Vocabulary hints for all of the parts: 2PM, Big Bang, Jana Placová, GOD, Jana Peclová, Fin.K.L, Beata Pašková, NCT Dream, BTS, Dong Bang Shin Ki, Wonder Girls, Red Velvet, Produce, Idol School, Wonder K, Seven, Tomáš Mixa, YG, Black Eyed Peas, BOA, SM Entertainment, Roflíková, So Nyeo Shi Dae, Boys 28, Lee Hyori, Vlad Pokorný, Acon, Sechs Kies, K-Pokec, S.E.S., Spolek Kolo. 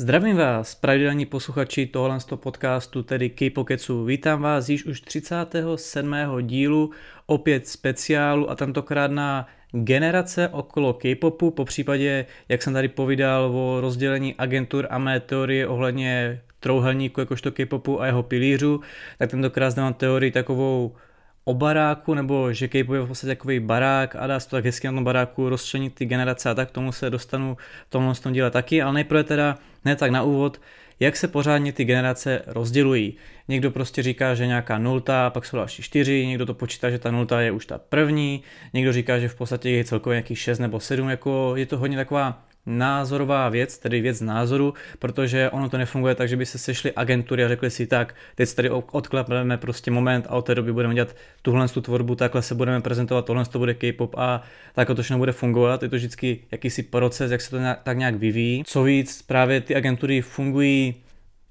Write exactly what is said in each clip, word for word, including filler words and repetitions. Zdravím vás, pravidelní posluchači tohle z podcastu, tedy K-Pokecu. Vítám vás již už třicátého sedmého dílu, opět speciálu a tentokrát na generace okolo K-popu, po případě, jak jsem tady povídal o rozdělení agentur a mé teorie ohledně trouhelníku jakožto K-popu a jeho pilířů, tak tentokrát mám teorii takovou o baráku, nebo že K-pop je v podstatě takový barák a dá se to tak hezky na tom baráku rozčlenit ty generace a tak, k tomu se dostanu v tomhle tom díle taky, ale nejprve teda ne tak na úvod, jak se pořádně ty generace rozdělují. Někdo prostě říká, že nějaká nulta, pak jsou další čtyři, někdo to počítá, že ta nulta je už ta první, někdo říká, že v podstatě je celkově nějakých šest nebo sedm, jako je to hodně taková názorová věc, tedy věc názoru, protože ono to nefunguje tak, že by se sešly agentury a řekli si tak, teď tady odklepneme prostě moment a od té doby budeme dělat tuhle tu tvorbu, takhle se budeme prezentovat, tohle to bude K-pop a takhle to všechno bude fungovat. Je to vždycky jakýsi proces, jak se to nějak, tak nějak vyvíjí. Co víc, právě ty agentury fungují,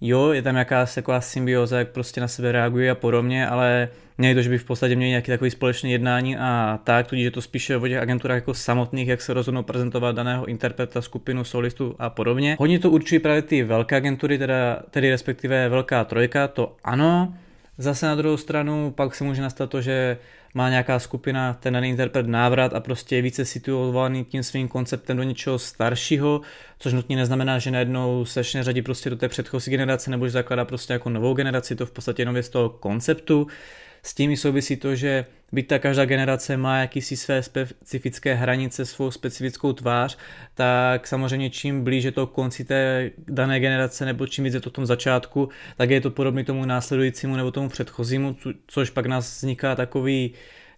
jo, je tam jakási taková symbioza, jak prostě na sebe reagují a podobně, ale není to, že by v podstatě měli nějaký takový společný jednání a tak, tudíž je to spíše o těch agenturách jako samotných, jak se rozhodnou prezentovat daného interpreta, skupinu, solistu a podobně. Hodně to určují právě ty velké agentury, teda, tedy respektive velká trojka, to ano. Zase na druhou stranu pak se může nastat to, že má nějaká skupina, ten daný interpret návrat a prostě je více situovaný tím svým konceptem do něčeho staršího, což nutně neznamená, že najednou se řadí prostě do té předchozí generace nebo že zakládá prostě jako novou generaci, to v podstatě jenom je z toho konceptu. S tím souvisí to, že byť ta každá generace má jakýsi své specifické hranice, svou specifickou tvář, tak samozřejmě čím blíže to konci té dané generace nebo čím víc je to v tom začátku, tak je to podobné tomu následujícímu nebo tomu předchozímu, což pak nás vzniká takový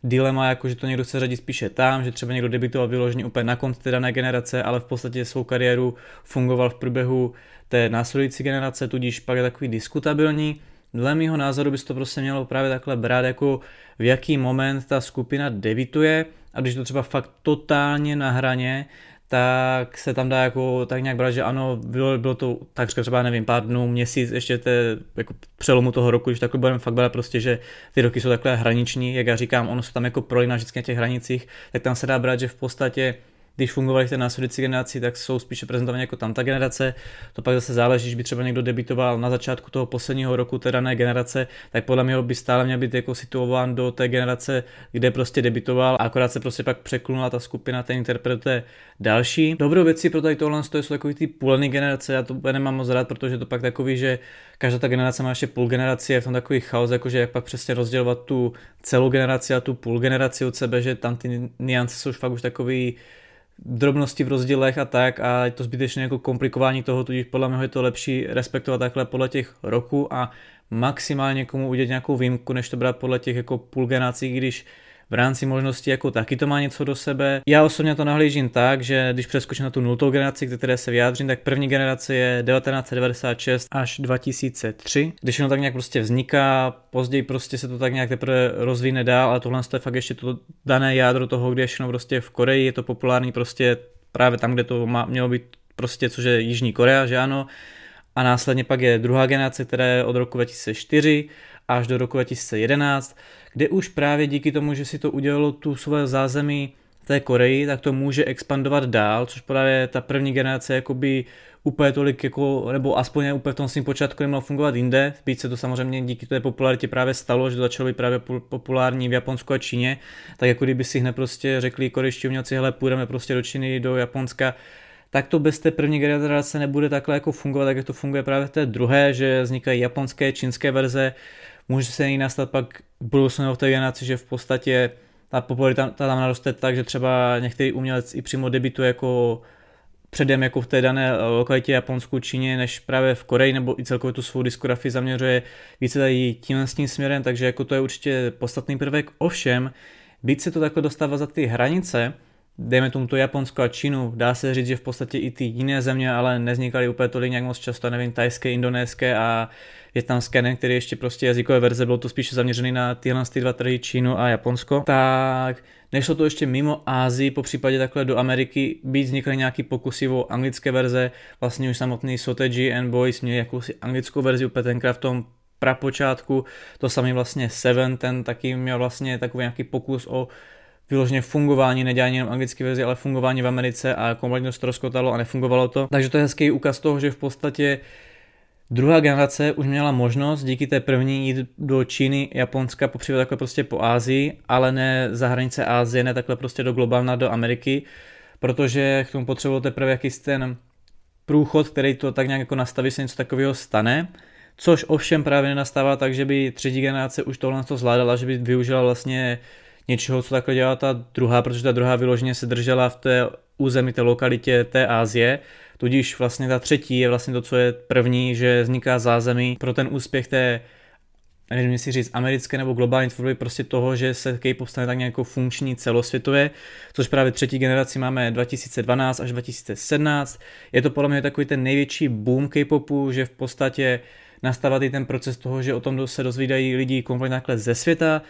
dilema, jako že to někdo chce řadit spíše tam, že třeba někdo debutoval vyloženě úplně na konci té dané generace, ale v podstatě svou kariéru fungoval v průběhu té následující generace, tudíž pak je takový diskutabilní. Dle mýho názoru by se to prostě mělo právě takhle brát, jako v jaký moment ta skupina debutuje a když to třeba fakt totálně na hraně, tak se tam dá jako tak nějak brát, že ano, bylo, bylo to takřka třeba nevím, pár dnů, měsíc, ještě té, jako přelomu toho roku, když takhle budeme fakt brát prostě, že ty roky jsou takhle hraniční, jak já říkám, ono se tam jako prolíná vždycky na těch hranicích, tak tam se dá brát, že v podstatě když fungovaly v té následující generaci, tak jsou spíše prezentované jako tam ta generace. To pak zase záleží, když by třeba někdo debutoval na začátku toho posledního roku té dané generace, tak podle mě by stále měl být jako situován do té generace, kde prostě debutoval a akorát se prostě pak překlunula ta skupina, ten interpretuje další. Dobrou věcí pro tady tohle stojí, jsou takový ty půleny generace, já to nemám moc rád, protože to pak takový, že každá ta generace má ještě půl generaci, je v tom takový chaos, jakože jak pak přesně rozdělovat tu celou generaci a tu půl generaci od sebe, že tam ty nuance jsou fakt už takový drobnosti v rozdělech a tak a je to zbytečné jako komplikování toho, tudíž podle mě je to lepší respektovat takhle podle těch roků a maximálně někomu udělat nějakou výjimku, než to brát podle těch jako půl generací, když v rámci možností jako taky to má něco do sebe. Já osobně to nahlížím tak, že když přeskočím na tu nultou generaci, k které se vyjádřím, tak první generace je devatenáct devadesát šest až dva tisíce tři, když ono tak nějak prostě vzniká, později prostě se to tak nějak teprve rozvíne dál, ale tohle je fakt ještě to dané jádro toho, kde je všechno prostě v Koreji, je to populární prostě právě tam, kde to má, mělo být prostě, což je Jižní Korea, že ano. A následně pak je druhá generace, která je od roku dva tisíce čtyři až do roku dva tisíce jedenáct, kde už právě díky tomu, že si to udělalo tu svoje zázemí té Koreji, tak to může expandovat dál, což právě ta první generace jakoby úplně tolik, jako, nebo aspoň úplně v tom svým počátku nemělo fungovat jinde, byť se to samozřejmě díky té popularitě právě stalo, že to začalo být právě populární v Japonsku a Číně, tak jako kdyby si hned prostě řekli korejští umělci, hele, půjdeme prostě do Číny, do Japonska, tak to bez té první generace nebude takhle jako fungovat, tak jak to funguje právě v té druhé, že vznikají japonské, čínské verze. Může se jí nastat pak v budoucnu v té generaci, že v podstatě ta popularita tam, tam naroste tak, že třeba některý umělec i přímo debutuje jako předem jako v té dané lokalitě Japonsku, Číně, než právě v Koreji, nebo i celkově tu svou diskografii zaměřuje více tady tímhle s tím směrem, takže jako to je určitě podstatný prvek. Ovšem, byť se to takhle dostává za ty hranice, dejme tomu to Japonsko a Čínu, dá se říct, že v podstatě i ty jiné země, ale nevznikaly úplně tolik nějak moc často, nevím, thajské, indonéské a vietnamské, ne, které ještě prostě jazykové verze, bylo to spíše zaměřené na tyhle ty dva trhy, Čínu a Japonsko. Tak nešlo to ještě mimo Asii, po případě takhle do Ameriky, být vznikly nějaký pokusy o anglické verze, vlastně už samotný So Taiji and Boys měli jakousi anglickou verzi, úplně tenkrát v tom prapočátku, to samý vlastně Seven, ten taky měl vlastně takový nějaký pokus o vyloženě fungování, nedělání jenom anglické verzi, ale fungování v Americe a kompletně ztroskotalo a nefungovalo to. Takže to je hezký úkaz toho, že v podstatě druhá generace už měla možnost díky té první jít do Číny, Japonska, popřípadě takhle prostě po Asii, ale ne za hranice Asie, ne takhle prostě do globálna, do Ameriky, protože k tomu potřebovalo teprve jaký ten průchod, který to tak nějak jako nastaví, se něco takového stane, což ovšem právě nenastává tak, že by třetí generace už tohle to zvládala, že by využila vlastně něčeho, co takhle dělala ta druhá, protože ta druhá vyloženě se držela v té území, té lokalitě té Asie, tudíž vlastně ta třetí je vlastně to, co je první, že vzniká zázemí pro ten úspěch té, nevím si říct, americké nebo globální tvorby, prostě toho, že se K-pop stane tak nějak funkční celosvětově, což právě třetí generaci máme dva tisíce dvanáct až dva tisíce sedmnáct. Je to podle mě takový ten největší boom K-popu, že v podstatě nastává i ten proces toho, že o tom se dozvídají lidi kompletně takhle ze světa,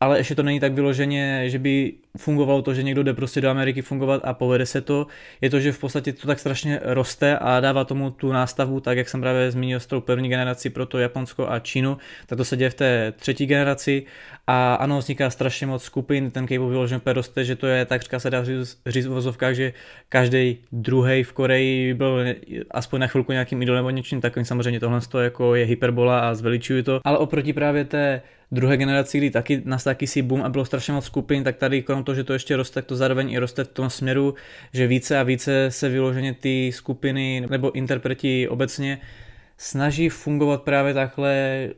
ale ještě to není tak vyloženě, že by fungovalo to, že někdo jde prostě do Ameriky fungovat a povede se to. Je to, že v podstatě to tak strašně roste a dává tomu tu nástavbu, tak jak jsem právě zmínil s tou první generací pro to Japonsko a Čínu, tak to se děje v té třetí generaci a ano, vzniká strašně moc skupin, ten K-pop vyloženě roste, že to je takřka se dá říct, říct v vozovkách, že každý druhý v Koreji byl aspoň na chvilku nějakým idolem nebo něčím takovým, samozřejmě tohle to jako je hyperbola a zveličuju to, ale oproti právě té druhé generaci, kdy taky nastal jakýsi boom a bylo strašně moc skupin, tak tady krom toho, že to ještě roste, tak to zároveň i roste v tom směru, že více a více se vyloženě ty skupiny nebo interpreti obecně snaží fungovat právě takhle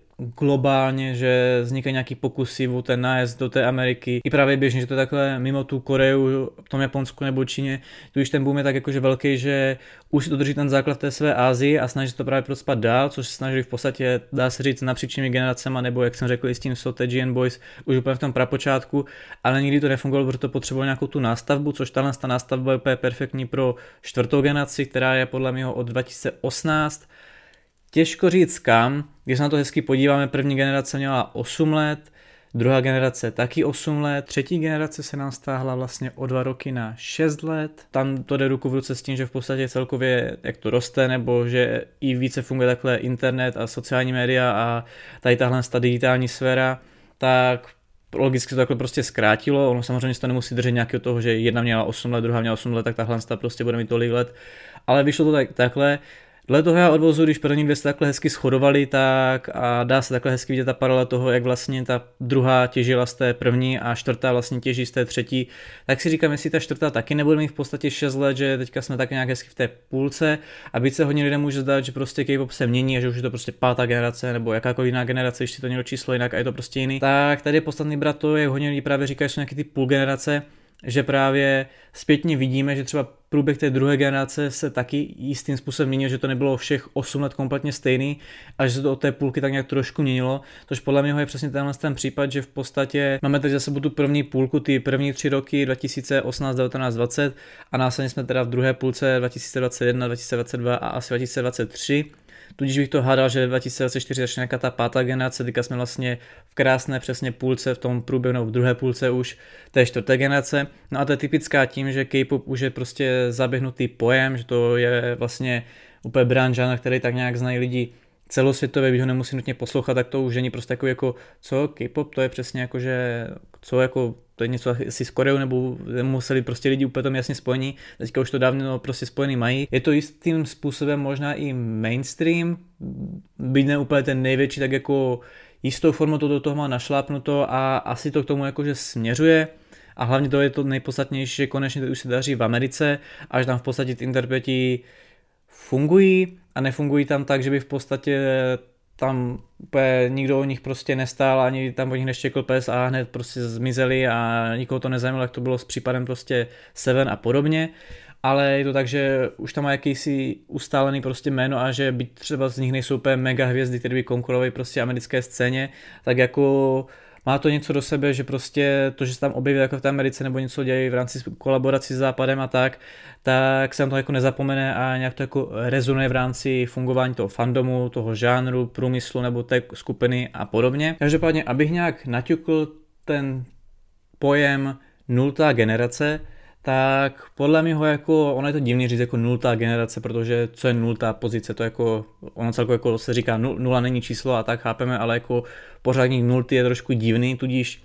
globálně, že vznikají nějaký pokusy o ten nájezd do té Ameriky. I právě běžně, že to je takhle mimo tu Koreu, v tom Japonsku nebo Číně, když ten boom je tak jakože velký, že už si dodrží ten základ té své Asii a snaží se to právě procpat dál, což se snaží v podstatě, dá se říct, napříč těmi generacemi, nebo jak jsem řekl i s tím So Taiji and Boys už úplně v tom prapočátku, ale nikdy to nefungovalo, protože to potřebovalo nějakou tu nástavbu, což tahle ta nástavba je úplně perfektní pro čtvrtou generaci, která je podle mého od dva tisíce osmnáct. Těžko říct kam, když se na to hezky podíváme, první generace měla osm let, druhá generace taky osm let, třetí generace se nám stáhla vlastně o dva roky na šest let. Tam to jde ruku v ruce s tím, že v podstatě celkově jak to roste, nebo že i více funguje takhle internet a sociální média a tady tahle ta digitální sféra, tak logicky to takhle prostě zkrátilo, ono samozřejmě se to nemusí držet nějakého toho, že jedna měla osm let, druhá měla osm let, tak tahle ta prostě bude mít tolik let, ale vyšlo to tak, takhle. Dle toho já odvozu, když první dvě se takhle hezky shodovaly, tak a dá se takhle hezky vidět ta paralela toho, jak vlastně ta druhá těžila z té první a čtvrtá vlastně těží z té třetí, tak si říkám, jestli ta čtvrtá taky nebude mít v podstatě šest let, že teďka jsme tak nějak hezky v té půlce a byť se hodně lidem může zdát, že prostě K-pop se mění a že už je to prostě pátá generace nebo jakákoliv jiná generace, když si to někdo číslo jinak a je to prostě jiný, tak tady je podstatný brato, jak hodně lidí právě říká, že jsou nějaký ty půl generace, že právě zpětně vidíme, že třeba průběh té druhé generace se taky jistým způsobem měnil, že to nebylo všech osm let kompletně stejný a že se to od té půlky tak nějak trošku měnilo, což podle mě je přesně tenhle ten případ, že v podstatě máme teď za sebou tu první půlku, ty první tři roky dva tisíce osmnáct, devatenáct, dvacet a následně jsme teda v druhé půlce dva tisíce dvacet jedna, dva tisíce dvacet dva a asi dva tisíce dvacet tři. Tudíž bych to hádal, že dva tisíce dvacet čtyři začne nějaká ta pátá generace, teďka jsme vlastně v krásné přesně půlce, v tom průběhu nebo v druhé půlce už té čtvrté generace. No a to je typická tím, že K-pop už je prostě zaběhnutý pojem, že to je vlastně úplně brand žánr, který tak nějak znají lidi celosvětově, když ho nemusí nutně poslouchat, tak to už není prostě takový jako co K-pop, to je přesně jako že co jako to je něco asi z Koreou, nebo museli prostě lidi úplně tom jasně spojení, teďka už to dávno prostě spojený mají. Je to jistým způsobem možná i mainstream, byť ne úplně ten největší, tak jako jistou formou to do toho má našlápnuto a asi to k tomu jakože směřuje. A hlavně to je to nejpodstatnější, že konečně to už se daří v Americe, až tam v podstatě ty interpreti fungují a nefungují tam tak, že by v podstatě tam úplně nikdo o nich prostě nestál, ani tam o nich neštěkl pes a hned prostě zmizeli a nikoho to nezajímalo, jak to bylo s případem prostě Seven a podobně, ale je to tak, že už tam má jakýsi ustálený prostě jméno a že byť třeba z nich nejsou úplně mega hvězdy, které by konkurovaly prostě americké scéně, tak jako má to něco do sebe, že prostě to, že se tam objeví jako v té Americe nebo něco dělají v rámci kolaborací s Západem a tak, tak se tam to jako nezapomene a nějak to jako rezonuje v rámci fungování toho fandomu, toho žánru, průmyslu nebo té skupiny a podobně. Každopádně, abych nějak naťukl ten pojem nultá generace, tak podle mého jako, ono je to divný říct jako nultá generace, protože co je nultá pozice, to jako, ono celkově jako se říká nula není číslo a tak chápeme, ale jako pořádník nulty je trošku divný, tudíž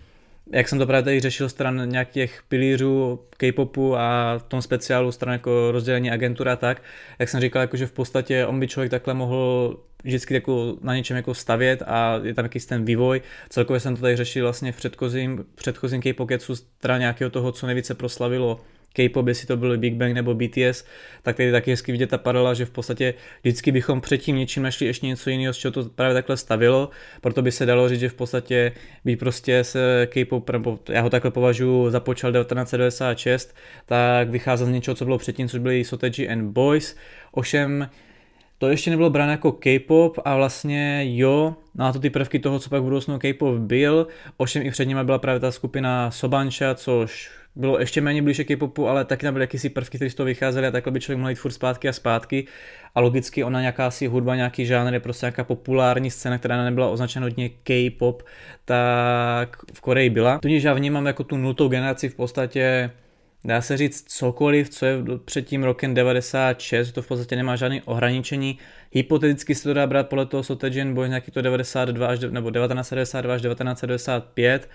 jak jsem to právě tady řešil stran nějakých pilířů K-popu a v tom speciálu stran jako rozdělení agentura tak, jak jsem říkal, jako že v podstatě on by člověk takhle mohl vždycky jako na něčem jako stavět a je tam jakýsi ten vývoj. Celkově jsem to tady řešil vlastně v předchozím, předchozím K-Pokecu stran nějakého toho, co nejvíce proslavilo K-pop, jestli to byly Big Bang nebo B T S, tak tady taky hezky vidět ta paralela, že v podstatě vždycky bychom předtím něčím našli ještě něco jiného, z čeho to právě takhle stavilo, proto by se dalo říct, že v podstatě by prostě se K-pop, já ho takhle považuji, započal devatenáct devadesát šest, tak vycházel z něčeho, co bylo předtím, což byly Seo Taiji and Boys, ovšem to ještě nebylo bráno jako K-pop a vlastně jo, na to ty prvky toho, co pak v budoucnu K-pop byl, ovšem i před nimi byla právě ta skupina Sobancha, což bylo ještě méně blíže K-popu, ale taky tam byly jakýsi prvky, které z toho vycházely a takhle by člověk mohl jít furt zpátky a zpátky. A logicky ona nějaká si hudba, nějaký žánr je prostě nějaká populární scéna, která nebyla označena hodně K-pop, tak v Koreji byla. Tudíž já vnímám jako tu nultou generaci v podstatě, dá se říct cokoliv, co je před tím rokem devadesát šest, to v podstatě nemá žádné ohraničení. Hypoteticky se to dá brát podle toho Seo Taiji and Boys nějaký to devadesát dva až, nebo devatenáct devadesát dva až devatenáct devadesát pět.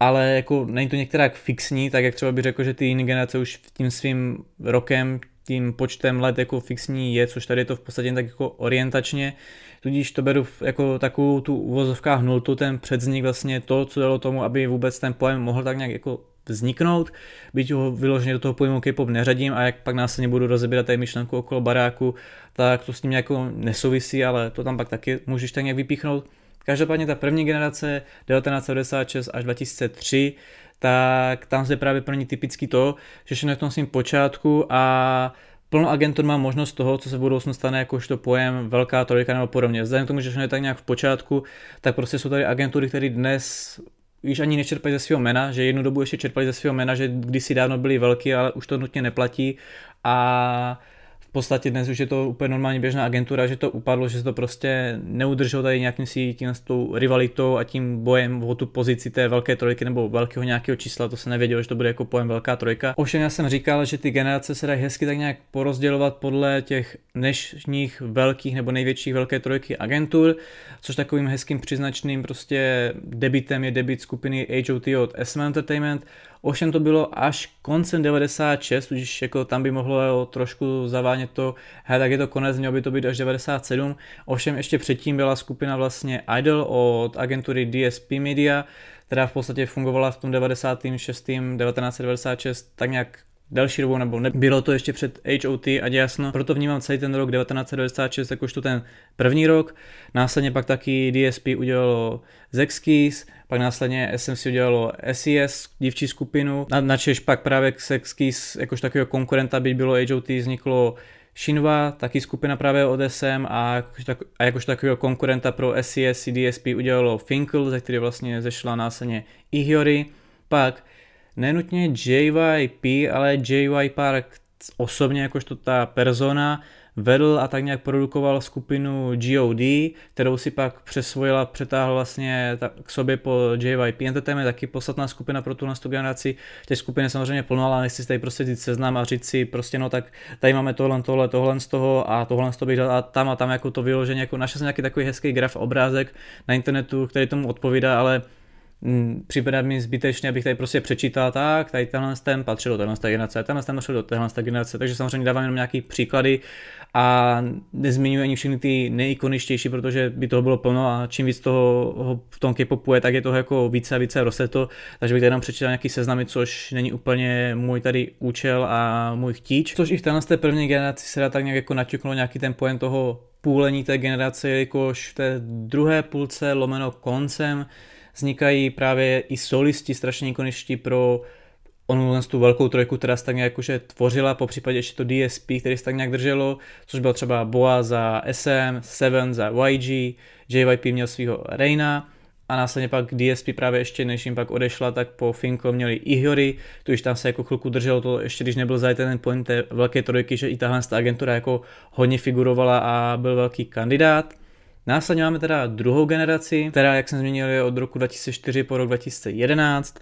Ale jako není to některá fixní, tak jak třeba bych řekl, že ty jiné generace už tím svým rokem, tím počtem let jako fixní je, což tady je to v podstatě tak jako orientačně. Tudíž to beru jako takovou tu uvozovkách nultu, ten předznik vlastně to, co dalo tomu, aby vůbec ten pojem mohl tak nějak jako vzniknout, byť ho vyloženě do toho pojmu K-pop neřadím a jak pak následně budu rozebírat tady myšlenku okolo baráku, tak to s tím jako nesouvisí, ale to tam pak taky můžeš tak nějak vypíchnout. Každopádně ta první generace devatenáct devadesát šest až dva tisíce tři, tak tam se právě pro ní typicky to, že všechno je v tom svým počátku a plno agentur má možnost toho, co se v budoucnu stane jakožto pojem velká trojka nebo podobně. Vzhledem k tomu, že všechno je tak nějak v počátku, tak prostě jsou tady agentury, které dnes již ani nečerpají ze svého jména, že jednu dobu ještě čerpali ze svého jména, že kdysi dávno byli velký, ale už to nutně neplatí a v podstatě dnes už je to úplně normálně běžná agentura, že to upadlo, že se to prostě neudrželo tady nějakým si tím s tou rivalitou a tím bojem o tu pozici té velké trojky nebo velkého nějakého čísla, to se nevědělo, že to bude jako pojem velká trojka. Ovšem já jsem říkal, že ty generace se dají hezky tak nějak porozdělovat podle těch dnešních velkých nebo největších velké trojky agentur, což takovým hezkým příznačným prostě debitem je debit skupiny H O T od S M Entertainment. Ovšem to bylo až koncem devadesát šest, tudíž jako tam by mohlo trošku zavánět to, hej, tak je to konec, mělo by to být až devadesát sedm. Ovšem ještě předtím byla skupina vlastně Idol od agentury D S P Media, která v podstatě fungovala v tom devadesát šest. devatenáct devadesát šest tak nějak další dobou, nebo nebylo to ještě před H O T, ať jasno, proto vnímám celý ten rok devatenáct devadesát šest jakož to ten první rok, následně pak taky D S P udělalo Sechs Kies, pak následně S M si udělalo S E S, dívčí skupinu, načež pak právě Sechs Kies jakož takového konkurenta, byť bylo H O T, vzniklo Shinhwa, taky skupina právě od S M a jakož, tak, a jakož takového konkurenta pro S E S si D S P udělalo Fin.K.L, ze které vlastně zešla následně Lee Hyori, pak nenutně J Y P, ale J Y P osobně jakožto ta persona vedl a tak nějak produkoval skupinu G O D, kterou si pak přesvojila, přetáhl vlastně k sobě po J Y P Entertainment, taky podstatná skupina pro tuhle generaci. Těch skupin je samozřejmě plno, ale nechci si tady prostě říct seznam a říct si prostě no tak tady máme tohle, tohle, tohle z toho a tohle z toho bych dal a tam a tam jako to vyložení, jako našel jsem nějaký takový hezký graf, obrázek na internetu, který tomu odpovídá, ale připadá mi zbytečně, abych tady prostě přečítal tak, tady tenhle ten patřil do téhle generace, tenhle ten patřil do téhle generace, takže samozřejmě dávám jenom nějaký příklady a nezmiňuji ani všechny ty nejikoničtější, protože by toho bylo plno a čím víc toho v tom K-popu je, tak je toho jako více a více roste to, takže bych tady jenom přečítal nějaký seznamy, což není úplně můj tady účel a můj chtíč, což i v téhle první generaci se dá tak nějak jako naťuknout nějaký ten pojem toho půlení té generace, jelikož v té druhé půlce lomeno koncem vznikají právě i solisti strašně ikoničtí pro onu tu velkou trojku, která se tak nějak jakože tvořila, popřípadě ještě to D S P, který se tak nějak drželo, což byla třeba B O A za S M, Seven za Y G, J Y P měl svého Reina a následně pak D S P právě ještě než jim pak odešla, tak po Finko měli i Hyori, tu již tam se jako chvilku drželo to, ještě když nebyl zajít ten point té velké trojky, že i tahle ta agentura jako hodně figurovala a byl velký kandidát. Následně máme teda druhou generaci, která, jak jsem zmínil, je od roku dva tisíce čtyři po rok dva tisíce jedenáct.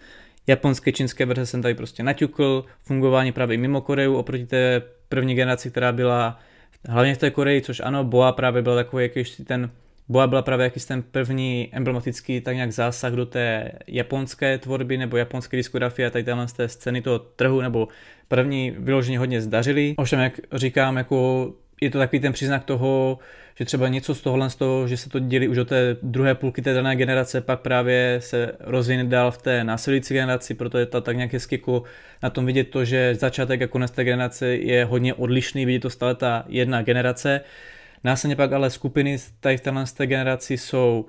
Japonské, čínské verze jsem tady prostě naťukl, fungování právě mimo Koreu oproti té první generaci, která byla hlavně v té Koreji, což ano, B O A právě byl takový jakýž ten B O A byla právě jakýsi ten první emblematický tak nějak zásah do té japonské tvorby nebo japonské diskografie a tady z té scény toho trhu, nebo první vyloženě hodně zdařili. Ovšem, jak říkám, jako je to takový ten příznak toho, že třeba něco z tohohle, z toho, že se to dělí už od té druhé půlky té dané generace, pak právě se rozvíjí dál v té následující generaci, proto je ta tak nějak hezky jako na tom vidět to, že začátek a konec té generace je hodně odlišný, vidí to stále ta jedna generace. Následně pak ale skupiny tady v této generaci jsou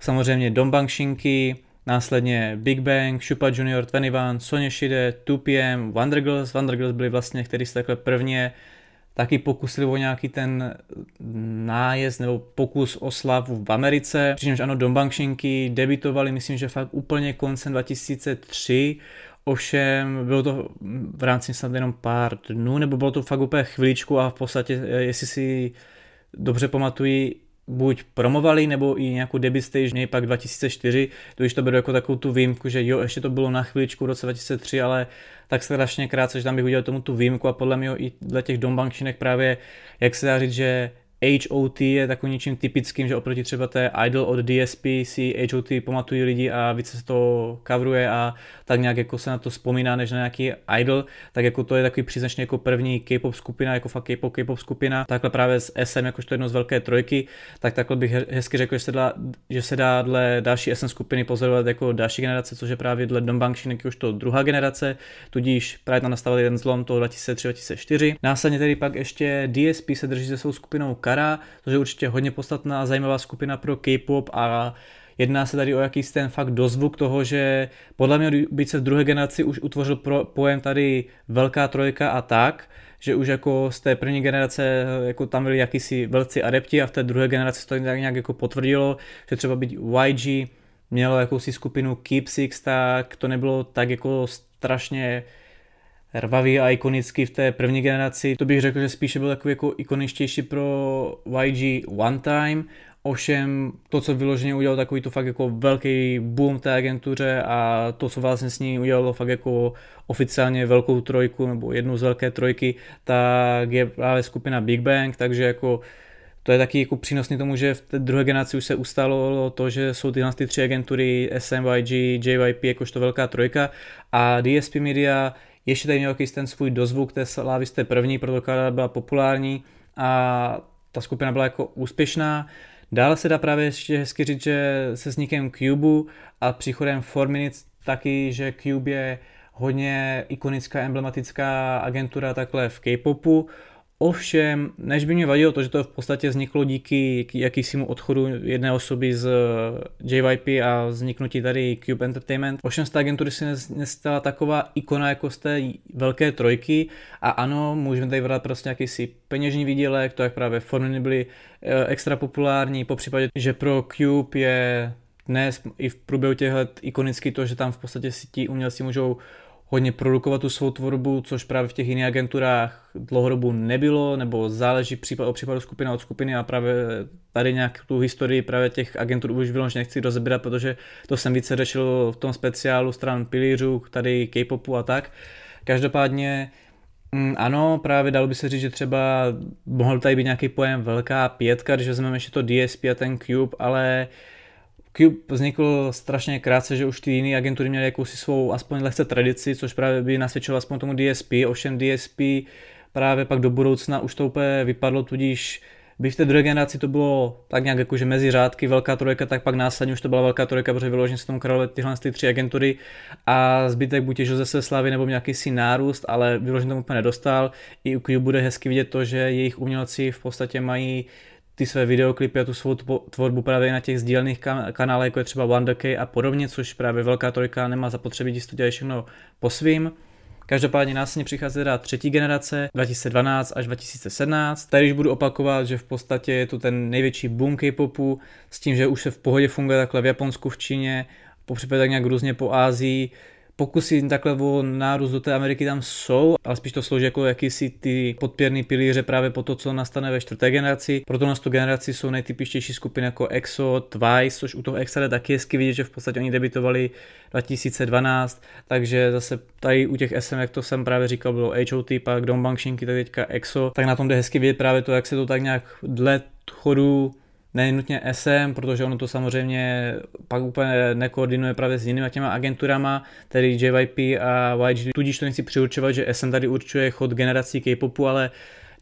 samozřejmě Dong Bang Shin Ki, následně Big Bang, Super Junior, dvacet jedna, So Nyeo Shi Dae, two P M, Wonder Girls. Wonder Girls byly vlastně, který se takhle prvně taky pokusili o nějaký ten nájezd nebo pokus o slavu v Americe. Přičemž ano, Dong Bang Shin Ki debutovali, myslím, že fakt úplně koncem dva tisíce tři. Ovšem bylo to v rámci snad jenom pár dnů, nebo bylo to fakt úplně chviličku a v podstatě, jestli si dobře pamatuji, buď promovali, nebo i nějakou debut stage, nej pak dva tisíce čtyři, když to bylo jako takovou tu výjimku, že jo, ještě to bylo na chviličku v roce dva tisíce tři, ale tak strašně krátce, že tam bych udělal tomu tu výjimku a podle mě i dle těch Dong Bang Shin Ki právě, jak se dá říct, že H O T je takovým něčím typickým, že oproti třeba té Idol od D S P si H O T pamatují lidi a více se to coveruje a tak nějak jako se na to vzpomíná než na nějaký Idol, tak jako to je takový příznačně jako první K-pop skupina, jako fakt K-pop, K-pop skupina, takhle právě s S M, jakožto jedno z velké trojky, tak takhle bych hezky řekl, že se dá, že se dá dle další S M skupiny pozorovat jako další generace, což je právě dle Dong Bang Shin Ki už to druhá generace, tudíž právě tam nastával jeden zlom toho dva tisíce tři dva tisíce čtyři. Následně tedy pak ještě D S P se drží se svou skupinou Kara, což je určitě hodně podstatná a zajímavá skupina pro K-pop a jedná se tady o jakýsi ten fakt dozvuk toho, že podle mě byť se v druhé generaci už utvořil pro, pojem tady velká trojka a tak, že už jako z té první generace jako tam byli jakýsi velcí adepti a v té druhé generaci to tak nějak jako potvrdilo, že třeba být Y G mělo jakousi skupinu Keep Six, tak to nebylo tak jako strašně rvavý a ikonický v té první generaci. To bych řekl, že spíše byl takový jako ikoničtější pro Y G One Time. Ovšem to, co vyloženě udělalo takový to fakt jako velký boom té agentuře a to, co vlastně s ní udělalo fakt jako oficiálně velkou trojku nebo jednu z velké trojky, tak je právě skupina Big Bang, takže jako to je taky jako přínosný tomu, že v té druhé generaci už se ustálo to, že jsou tyhle ty tři agentury S M, Y G, J Y P jakožto velká trojka a D S P Media ještě tady měl ten svůj dozvuk té slávy z té první, protože byla populární a ta skupina byla jako úspěšná. Dále se dá právě ještě hezky říct, že se vznikem Cube a příchodem four Minutes taky, že Cube je hodně ikonická, emblematická agentura takhle v K-popu. Ovšem, než by mě vadilo to, že to v podstatě vzniklo díky jakýsimu odchodu jedné osoby z J Y P a vzniknutí tady Cube Entertainment. Ovšem z té agentury se nestala taková ikona jako z té velké trojky a ano, můžeme tady vrát prostě jakýsi peněžní výdělek, to jak právě formy byly extra populární, popřípadě, že pro Cube je dnes i v průběhu těch let ikonicky to, že tam v podstatě si ti umělci můžou hodně produkovat tu svou tvorbu, což právě v těch jiných agenturách dlouhodobu nebylo, nebo záleží případ od případu, skupina od skupiny a právě tady nějak tu historii právě těch agentur už vyloženě nechci rozebírat, protože to jsem více řešil v tom speciálu stran pilířů, tady K-popu a tak. Každopádně ano, právě dalo by se říct, že třeba mohl tady být nějaký pojem velká pětka, když vezmeme ještě to D S P a ten Cube, ale Cube vznikl strašně krátce, že už ty jiné agentury měly jakousi svou aspoň lehce tradici, což právě by nasvědčilo aspoň tomu D S P, ovšem D S P právě pak do budoucna už to úplně vypadlo, tudíž by v té druhé generaci to bylo tak nějak jakože mezi řádky velká trojka, tak pak následně už to byla velká trojka, protože vyloženě se tomu královaly tyhle ty tři agentury a zbytek buď těžil ze své slavy nebo nějaký si nárůst, ale vyloženě tomu úplně nedostal. I u Cube bude hezky vidět to, že jejich umělci v podstatě mají ty své videoklipy a tu svou tvorbu právě na těch sdílených kanálech, jako je třeba Wonder K a podobně, což právě velká trojka nemá zapotřebí, když to dělají všechno po svým. Každopádně následně přichází teda třetí generace, dva tisíce dvanáct až dva tisíce sedmnáct. Tady už budu opakovat, že v podstatě je to ten největší boom K-popu, s tím, že už se v pohodě funguje takhle v Japonsku, v Číně, popřípadě tak nějak různě po Asii. Pokusy takhle o nárůst do té Ameriky tam jsou, ale spíš to slouží jako jakýsi ty podpěrný pilíře právě po to, co nastane ve čtvrté generaci. Proto na tu generaci jsou nejtypičtější skupiny jako EXO, TWICE, což u toho EXO je taky hezky vidět, že v podstatě oni debutovali dva tisíce dvanáct, takže zase tady u těch S M, jak to jsem právě říkal, bylo H O T, pak Dong Bang Shin Ki, tak teďka EXO, tak na tom jde hezky vidět právě to, jak se to tak nějak dle chodu ne nutně S M, protože ono to samozřejmě pak úplně nekoordinuje právě s jinými těma agenturama, tedy J Y P a Y G, tudíž to nechci přiurčovat, že S M tady určuje chod generací K-popu, ale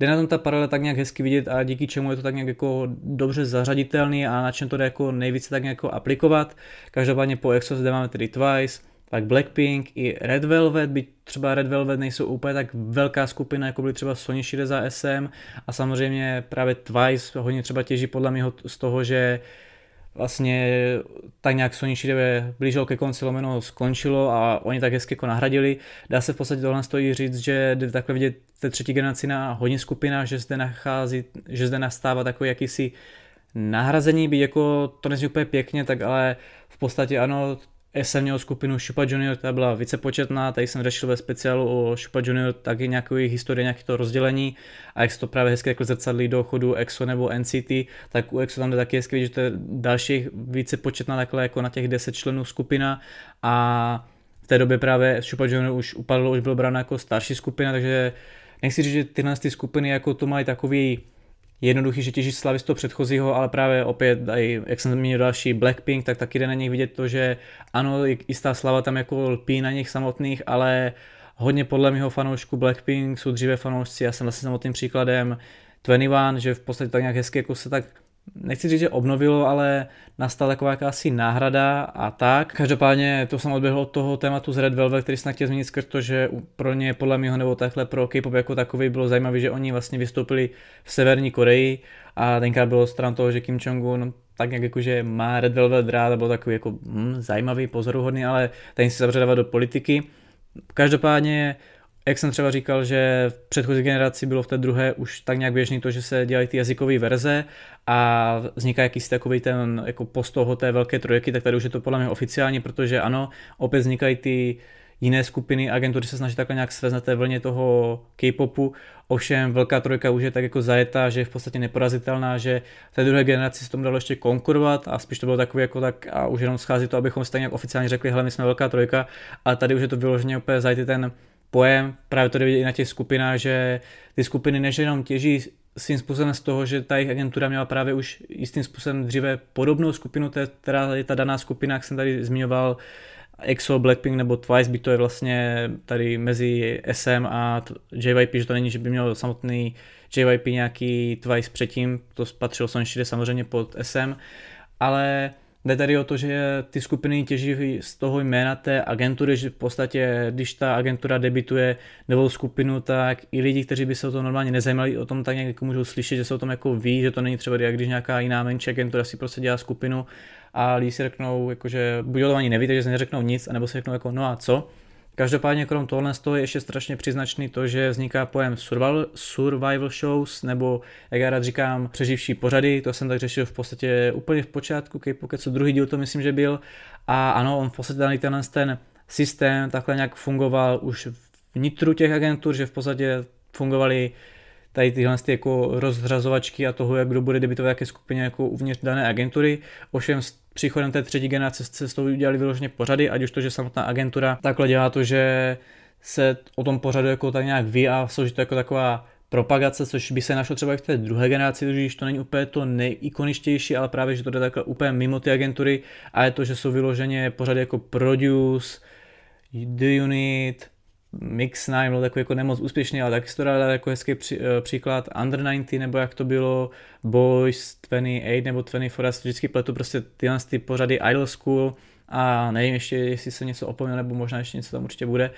jde na tom ta paralela tak nějak hezky vidět a díky čemu je to tak nějak jako dobře zařaditelný a na čem to jde jako nejvíce tak nějak jako aplikovat. Každopádně po EXO zde máme tedy TWICE, tak Blackpink i Red Velvet, byť třeba Red Velvet nejsou úplně tak velká skupina, jako byly třeba So Nyeo Shi Dae za S M, a samozřejmě právě TWICE hodně třeba těží podle mě z toho, že vlastně tak nějak So Nyeo Shi Dae blížilo ke konci, lomeno skončilo a oni tak hezky jako nahradili. Dá se v podstatě tohle stojí říct, že jde takhle vidět té třetí generaci na hodně skupinách, že zde nachází, že zde nastává takový jakýsi nahrazení, byť jako to nezní úplně pěkně, tak ale v podstatě ano, S M měl skupinu Super Junior, ta byla vícepočetná, tady jsem řešil ve speciálu o Super Junior taky nějakou historii, nějaké to rozdělení, a jak se to právě hezky takhle zrcadlí do chodu EXO nebo N C T, tak u EXO tam jde taky hezky vidět, že to je další vícepočetná takhle jako na těch deset členů skupina, a v té době právě Super Junior už upadlo, už bylo bráno jako starší skupina, takže nechci říct, že tyhle ty skupiny jako to mají takový jednoduchý, že těží slavy z toho předchozího, ale právě opět, jak jsem zmínil další Blackpink, tak taky jde na nich vidět to, že ano, jistá slava tam jako lpí na nich samotných, ale hodně podle mého fanoušku Blackpink jsou dříve fanoušci, já jsem vlastně samotným příkladem dvacet jedna, že v podstatě tak nějak hezky jako se tak, nechci říct, že obnovilo, ale nastala taková jakási náhrada a tak. Každopádně to jsem odběhl od toho tématu z Red Velvet, který jsem chtěl zmínit skrz to, že pro ně, podle mého nebo takhle pro K-pop jako takový bylo zajímavé, že oni vlastně vystoupili v Severní Koreji a tenkrát bylo stran toho, že Kim Jong-un tak nějak jako, že má Red Velvet rád a byl takový jako hm, zajímavý, pozoruhodný, ale ten si zabředává do politiky. Každopádně, jak jsem třeba říkal, že v předchozí generaci bylo v té druhé už tak nějak běžný to, že se dělají ty jazykové verze a vzniká jakýsi takový ten jako postoho té velké trojky, tak tady už je to podle mě oficiální, protože ano, opět vznikají ty jiné skupiny, agentury se snaží takhle nějak svést na té vlně toho K-popu, ovšem velká trojka už je tak jako zajetá, že je v podstatě neporazitelná, že v té druhé generaci se tomu dalo ještě konkurovat a spíš to bylo takový jako tak a už jenom schází to, abychom si tak nějak oficiálně řekli, hele, my jsme velká trojka, a tady už je to vyloženě úplně zajetý ten pojem, právě to jde vidět i na těch skupinách, že ty skupiny než jenom těží svým způsobem z toho, že ta jejich agentura měla právě už jistým způsobem dříve podobnou skupinu, která je ta daná skupina, jak jsem tady zmiňoval, EXO, Blackpink nebo TWICE, by to je vlastně tady mezi S M a J Y P, že to není, že by měl samotný J Y P nějaký TWICE předtím, to spatřilo samozřejmě pod S M, ale jde tady o to, že ty skupiny těží z toho jména té agentury, že v podstatě, když ta agentura debituje novou skupinu, tak i lidi, kteří by se o to normálně nezajímali, o tom tak nějak jako můžou slyšet, že se o tom jako ví, že to není třeba, jak když nějaká jiná menší agentura si prostě dělá skupinu a lidi si řeknou, jakože buď o tom ani neví, takže se neřeknou nic, anebo si řeknou jako no a co. Každopádně krom tohle z toho je ještě strašně příznačný to, že vzniká pojem survival, survival shows, nebo jak já rád říkám, přeživší pořady, to jsem tak řešil v podstatě úplně v počátku K-Pokecu, druhý díl to myslím, že byl, a ano, on v podstatě daný tenhle ten systém takhle nějak fungoval už vnitru těch agentur, že v podstatě fungovaly tady tyhle jako rozřazovačky a toho, jak kdo bude debitovat jaké skupině jako uvnitř dané agentury. Ovšem s příchodem té třetí generace se s tou udělali vyloženě pořady, ať už to, že samotná agentura takhle dělá to, že se o tom pořadu jako tak nějak ví a slouží to jako taková propagace, což by se našlo třeba i v té druhé generaci, protože to není úplně to nejikoničtější, ale právě, že to jde takhle úplně mimo ty agentury, a je to, že jsou vyloženě pořady jako Produce, The Unit, Mix nine byl takový jako nemoc úspěšný, ale taky se to dá jako hezký pří, příklad Under devatenáct, nebo jak to bylo Boys dvacet osm nebo dvacet čtyři, já vždycky pletu prostě tyhle ty pořady Idol School a nevím ještě, jestli se něco opomněl, nebo možná ještě něco tam určitě bude.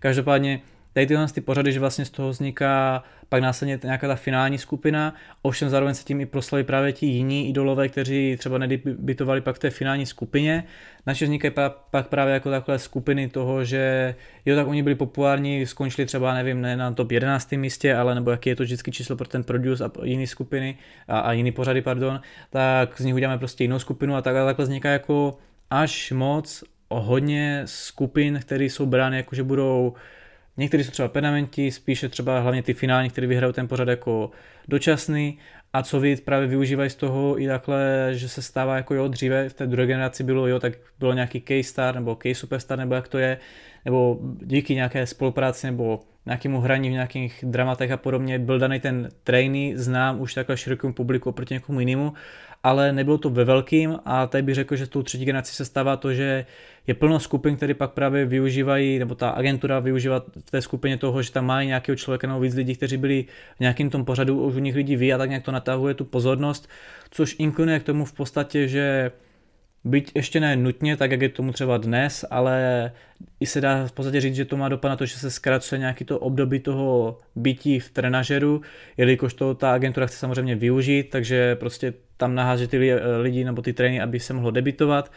Každopádně tady tyhle ty pořady, že vlastně z toho vzniká pak následně nějaká ta finální skupina, ovšem zároveň se tím i proslaví právě ti jiní idolové, kteří třeba nedebitovali pak v té finální skupině. Naše vznikají pak právě jako takové skupiny toho, že jo, tak oni byli populární, skončili třeba, nevím, ne na top jedenáctém místě, ale nebo jaký je to vždycky číslo pro ten Produce a jiné skupiny a, a jiné pořady, pardon, tak z nich uděláme prostě jinou skupinu a takhle, takhle vzniká jako až moc hodně skupin, které jsou brány jako, že budou. Někteří jsou třeba permanenti, spíše třeba hlavně ty finální, které vyhrajou ten pořad jako dočasný, a co víc právě využívají z toho i takhle, že se stává jako jo, dříve v té druhé generaci bylo jo, tak bylo nějaký K-Star nebo K-Superstar nebo jak to je, nebo díky nějaké spolupráci nebo nějakému hraní v nějakých dramatech a podobně, byl daný ten trainee, znám už takhle širokému publiku oproti někomu jinému, ale nebylo to ve velkým a tady bych řekl, že s tou třetí generací se stává to, že je plno skupin, které pak právě využívají, nebo ta agentura využívá v té skupině toho, že tam mají nějakého člověka nebo víc lidí, kteří byli v nějakém tom pořadu, už u nich lidí ví a tak nějak to natahuje tu pozornost, což inklinuje k tomu v podstatě, že byť ještě ne nutně, tak jak je tomu třeba dnes, ale i se dá v podstatě říct, že to má dopad na to, že se zkracuje nějaký to období toho bytí v trenažeru, jelikož to ta agentura chce samozřejmě využít, takže prostě tam nahází ty lidi nebo ty trény, aby se mohlo debitovat.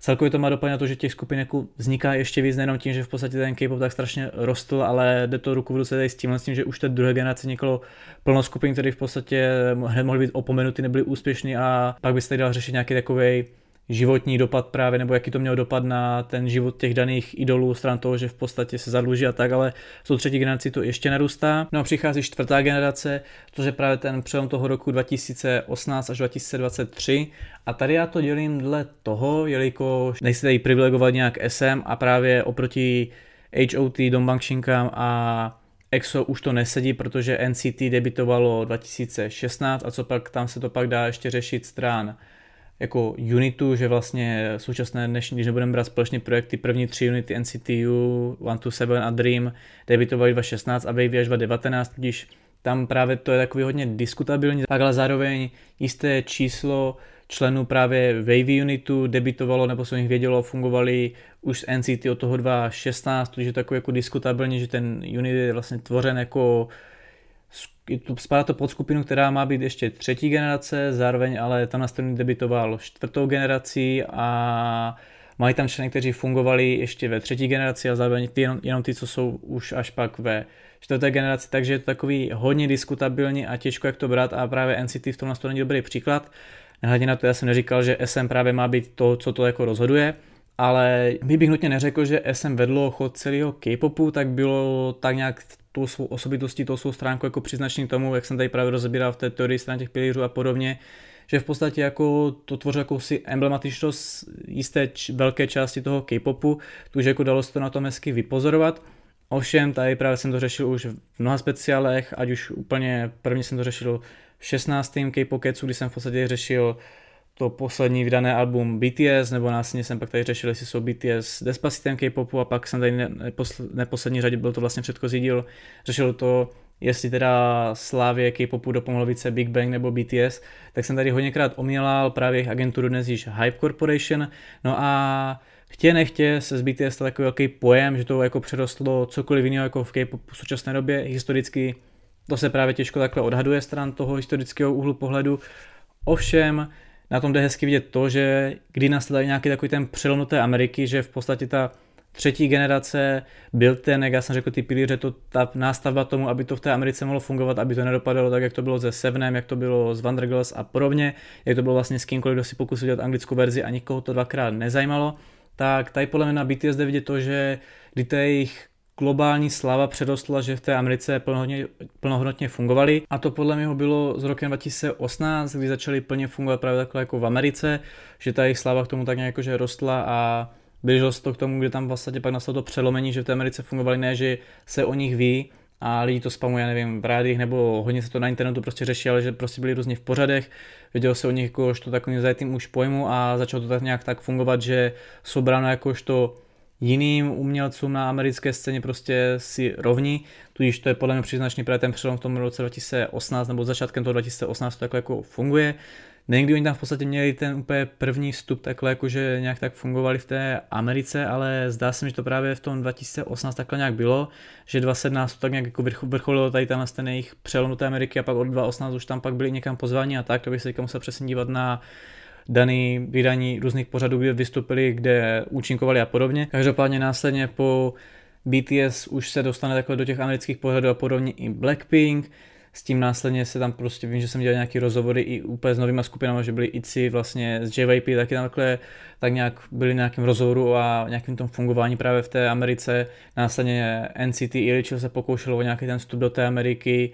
Celkově to má dopad na to, že těch skupineků vzniká ještě víc, nejenom tím, že v podstatě ten K-pop tak strašně rostl, ale jde to ruku v ruce tady s tímhle, s tím, že už té druhé generaci několo plno skupin, které v podstatě hned mohly být opomenuty, nebyly úspěšný a pak by se tady dal řešit nějaký takovej životní dopad právě, nebo jaký to měl dopad na ten život těch daných idolů stran toho, že v podstatě se zadluží a tak, ale s tou třetí generací to ještě narůstá. No a přichází čtvrtá generace, což je právě ten přelom toho roku dva tisíce osmnáct až dva tisíce dvacet tři a tady já to dělím dle toho, jelikož nechci tady privilegovat nějak S M a právě oproti H O T, Dong Bang Shin Ki a EXO už to nesedí, protože N C T debutovalo dva tisíce šestnáct a co pak tam se to pak dá ještě řešit stran jako unitu, že vlastně současné dnešní, když nebudeme brát společně projekty, první tři unity N C T U, one two seven a Dream, debutovali dva tisíce šestnáct a Wavy až dva tisíce devatenáct, tudíž tam právě to je takový hodně diskutabilní, ale zároveň jisté číslo členů právě Wavy unitu debutovalo, nebo se o nich vědělo, fungovali už z N C T od toho dva tisíce šestnáct, tudíž je takový jako diskutabilní, že ten unit je vlastně tvořen jako spadá to pod skupinu, která má být ještě třetí generace, zároveň ale tam na straně debitoval čtvrtou generací a mají tam členy, kteří fungovali ještě ve třetí generaci a zároveň ty, jenom, jenom ty, co jsou už až pak ve čtvrté generaci, takže je to takový hodně diskutabilní a těžko jak to brát a právě N C T v tom na straně dobrý příklad. Nehledě na to, já jsem neříkal, že S M právě má být to, co to jako rozhoduje, ale my bych nutně neřekl, že S M vedlo chod celého K-popu, tak bylo tak nějak tou svou osobitostí, tou svou stránku jako přiznačný tomu, jak jsem tady právě rozebíral v té teorii stran těch pilířů a podobně, že v podstatě jako to tvořilo jakousi emblematičnost jisté č- velké části toho K-popu, takže jako dalo se to na tom hezky vypozorovat. Ovšem, tady právě jsem to řešil už v mnoha speciálech, ať už úplně první jsem to řešil v šestnáctém K-Pokecu, kdy jsem v podstatě řešil to poslední vydané album B T S, nebo následně jsem pak tady řešil, jestli jsou B T S Despacitem K-popu a pak jsem tady neposl- neposlední řadě, byl to vlastně předchozí díl, řešil to, jestli teda slávě K-popu dopomohlo více Big Bang nebo B T S, tak jsem tady hodněkrát omílal právě agenturu dnes již HYBE Corporation, no a chtě nechtě se z B T S stal takový velký pojem, že to jako přerostlo cokoliv jiného jako v K-popu v současné době, historicky to se právě těžko takhle odhaduje stran toho historického úhlu pohledu, ovšem na tom jde hezky vidět to, že kdy nastal nějaký takový ten přelom té Ameriky, že v podstatě ta třetí generace byl ten, jak já jsem řekl, ty pilíře, to ta nástavba tomu, aby to v té Americe mohlo fungovat, aby to nedopadalo tak, jak to bylo se Sevenem, jak to bylo s Wonder Girls a podobně, jak to bylo vlastně s kýmkoliv, kdo si pokusil dělat anglickou verzi a nikoho to dvakrát nezajímalo, tak tady podle mě na B T S jde vidět to, že kdy ta jejich globální sláva předostla, že v té Americe plnohodnotně, plnohodnotně fungovaly a to podle mě bylo z rokem dva tisíce osmnáct, kdy začaly plně fungovat právě takhle jako v Americe, že ta jejich sláva k tomu tak nějak jakože rostla a blížilo se to k tomu, kde tam vlastně pak nastalo to přelomení, že v té Americe fungovaly ne, že se o nich ví a lidi to spamuje, nevím, v rádiích nebo hodně se to na internetu prostě řeší, ale že prostě byli různě v pořadech, vědělo se o nich jakožto takovým zajetým už pojmu a začalo to tak nějak tak fungovat, že jsou bráno jakožto jiným umělcům na americké scéně prostě si rovní, tudíž to je podle mě příznačný právě ten přelom v tom roce dva tisíce osmnáct nebo začátkem toho dva tisíce osmnáct to takhle jako funguje. Někdy oni tam v podstatě měli ten úplně první vstup takhle jakože nějak tak fungovali v té Americe, ale zdá se mi, že to právě v tom dva tisíce osmnáct takhle nějak bylo, že dva tisíce sedmnáct tak nějak jako vrcholilo tady tam ten jejich přelom do té Ameriky a pak od dva tisíce osmnáct už tam pak byli někam pozváni a tak, to bych se teďka musel přesně dívat na daný vydání různých pořadů, kde vystoupili, kde účinkovali a podobně. Každopádně následně po B T S už se dostane takhle do těch amerických pořadů a podobně i Blackpink. S tím následně se tam prostě, vím, že jsem dělal nějaký rozhovory i úplně s novýma skupinama, že byli I C I vlastně z J Y P, taky tam takhle tak nějak byli nějakým rozhovoru a nějakým tom fungování právě v té Americe. Následně N C T Iličil se pokoušelo o nějaký ten vstup do té Ameriky.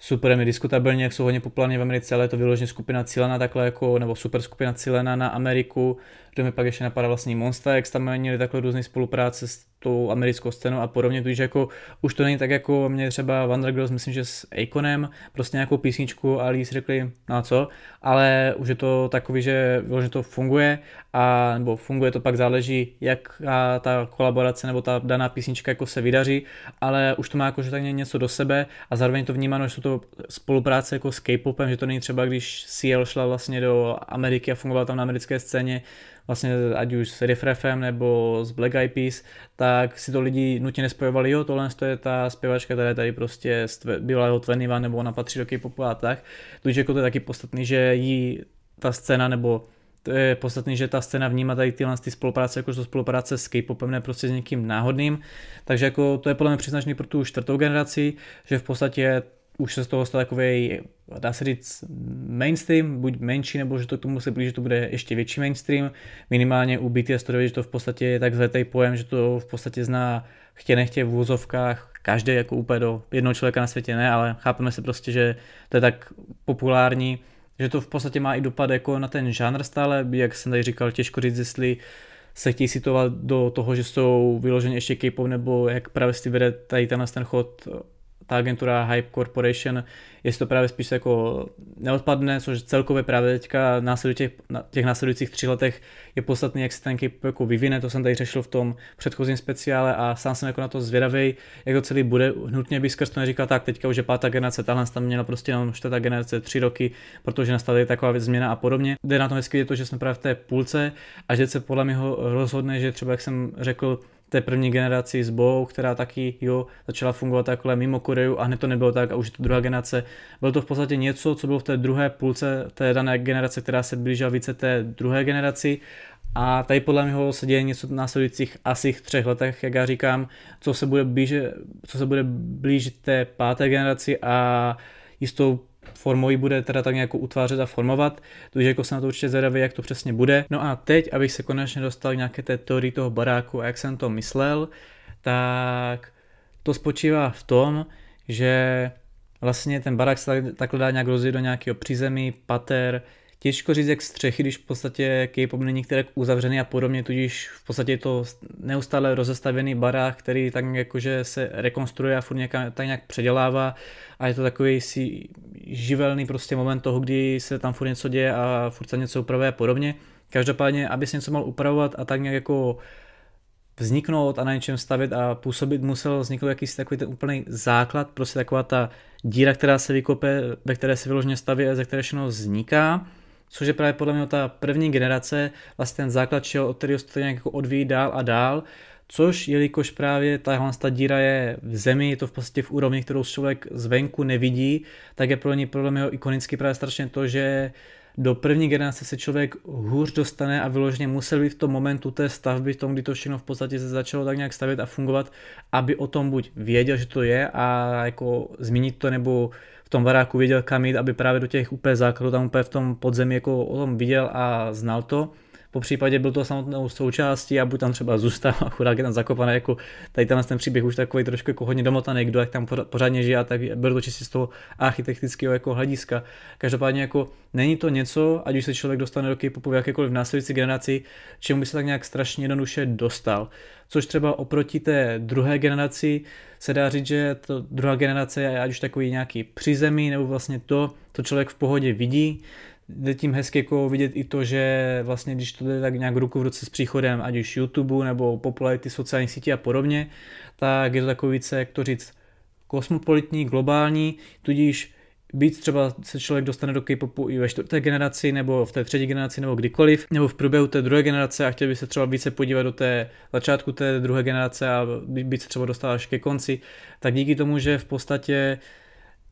Super je diskutabilně, jak jsou hodně populární v Americe, ale je to vyloženě skupina cílená takhle jako, nebo super skupina cílená na Ameriku, kde mi pak ještě napadá vlastní Monsta, jak tam měli takhle různé spolupráce s tou americkou scénou a podobně, tudíž jako už to není tak jako mě třeba Wonder Girls, myslím, že s Aconem, prostě nějakou písničku a lidi si řekli, no a co, ale už je to takový, že vyloženě to funguje a nebo funguje to pak záleží, jak ta kolaborace nebo ta daná písnička jako se vydaří, ale už to má jako, že tak něco do sebe a zároveň to vnímáno, že jsou to spolupráce jako s K-popem, že to není třeba, když C L šla vlastně do Ameriky a fungovala tam na americké scéně, vlastně ať už s Riffraffem nebo s Black Eyed Peas, tak si to lidi nutně nespojovali, jo, tohle je ta zpěvačka, která tady prostě byla jeho twenty one, nebo ona patří do K-popu a tak. Takže jako to je taky podstatný, že jí ta scéna, nebo to je podstatný, že ta scéna vnímá tady tyhle ty spolupráce, jakože to spolupráce s K-popem, ne prostě s někým náhodným. Takže jako to je podle mě příznačný pro tu čtvrtou generaci, že v podstatě už se z toho stalo takovej, dá se říct, mainstream, buď menší, nebo že to k tomu se blíží, že to bude ještě větší mainstream. Minimálně u B T S to dovedí, že to v podstatě je tak zletej pojem, že to v podstatě zná chtě nechtě v úvozovkách každý, jako úplně do jednoho člověka na světě ne, ale chápeme se prostě, že to je tak populární, že to v podstatě má i dopad jako na ten žánr stále, jak jsem tady říkal, těžko říct, jestli se chtějí situovat do toho, že jsou vyloženě ještě K-pop, nebo jak právě si vede tady ten chod ta agentura HYBE Corporation, jestli to právě spíš jako neodpadne, což celkově právě teďka následují těch, těch následujících tři letech je podstatný, jak se ten K-pop jako vyvine, to jsem tady řešil v tom předchozím speciále a sám jsem jako na to zvědavej, jak to celý bude, hnutně bych skrz to neříkal tak, teďka už je pátá generace, tahle tam měla prostě jenom čtvrtá generace tři roky, protože nastala taková změna a podobně. Jde na tom hezky je to, že jsme právě v té půlce a že se podle mě rozhodne, že třeba jak jsem řekl, té první generaci s B O A, která taky jo, začala fungovat takhle mimo Koreu a hned to nebylo tak a už je to druhá generace. Bylo to v podstatě něco, co bylo v té druhé půlce té dané generace, která se blížila více té druhé generaci a tady podle mého se děje něco v následujících asi třech letech, jak já říkám, co se bude blíže, co se bude blížit té páté generaci a jistou formou ji bude teda tak nějak utvářet a formovat, takže jako se na to určitě zvědavý, jak to přesně bude. No a teď, abych se konečně dostal nějaké té teorii toho baráku a jak jsem to myslel, tak to spočívá v tom, že vlastně ten barák se takhle dá nějak rozdělit do nějakého přízemí, pater, těžko říct jak střechy, když v podstatě K-pop není některé uzavřený a podobně, tudíž v podstatě je to neustále rozestavěný barák, který tak jakože se rekonstruuje a furt nějaká, tak nějak předělává a je to takový si živelný prostě moment toho, kdy se tam furt něco děje a furt se něco upravuje a podobně. Každopádně, aby se něco mal upravovat a tak nějak jako vzniknout a na něčem stavět a působit, musel vzniknout jakýsi takový ten úplný základ, prostě taková ta díra, která se vykope, ve které se vyloženě staví a ze které všechno vzniká. Což je právě podle mě ta první generace, vlastně ten základ šel, od kterého se to nějak jako odvíjí dál a dál, což jelikož právě tahle ta díra je v zemi, je to v podstatě v úrovni, kterou člověk zvenku nevidí, tak je pro ně podle mě ikonicky právě strašně to, že do první generace se člověk hůř dostane a vyloženě musel být v tom momentu té stavby, v tom, kdy to všechno v podstatě se začalo tak nějak stavět a fungovat, aby o tom buď věděl, že to je a jako zmínit to nebo v tom baráku věděl kam jít, aby právě do těch úplně základů tam úplně v tom podzemí jako o tom viděl a znal to. Po případě byl to samotnou součástí a buď tam třeba zůstal a chudák je tam zakopaný, jako tady tam ten příběh už takový trošku jako hodně domotaný, kdo jak tam pořádně žije, tak bylo to čistě z toho architektického jako hlediska. Každopádně jako není to něco, ať už se člověk dostane do K-popu v jakékoliv následující generaci, čemu by se tak nějak strašně jednoduše dostal. Což třeba oproti té druhé generaci se dá říct, že to druhá generace je ať už takový nějaký přízemí nebo vlastně to, co člověk v pohodě vidí. Jde tím hezky jako vidět i to, že vlastně když to jde tak nějak ruku v ruce s příchodem ať už YouTube nebo popularity sociálních sítí a podobně, tak je to takový více, jak to říct, kosmopolitní, globální, tudíž být třeba se člověk dostane do K-popu i ve čtvrté generaci nebo v té třetí generaci nebo kdykoliv, nebo v průběhu té druhé generace a chtěl by se třeba více podívat do té začátku té druhé generace a být se třeba dostal až ke konci, tak díky tomu, že v podstatě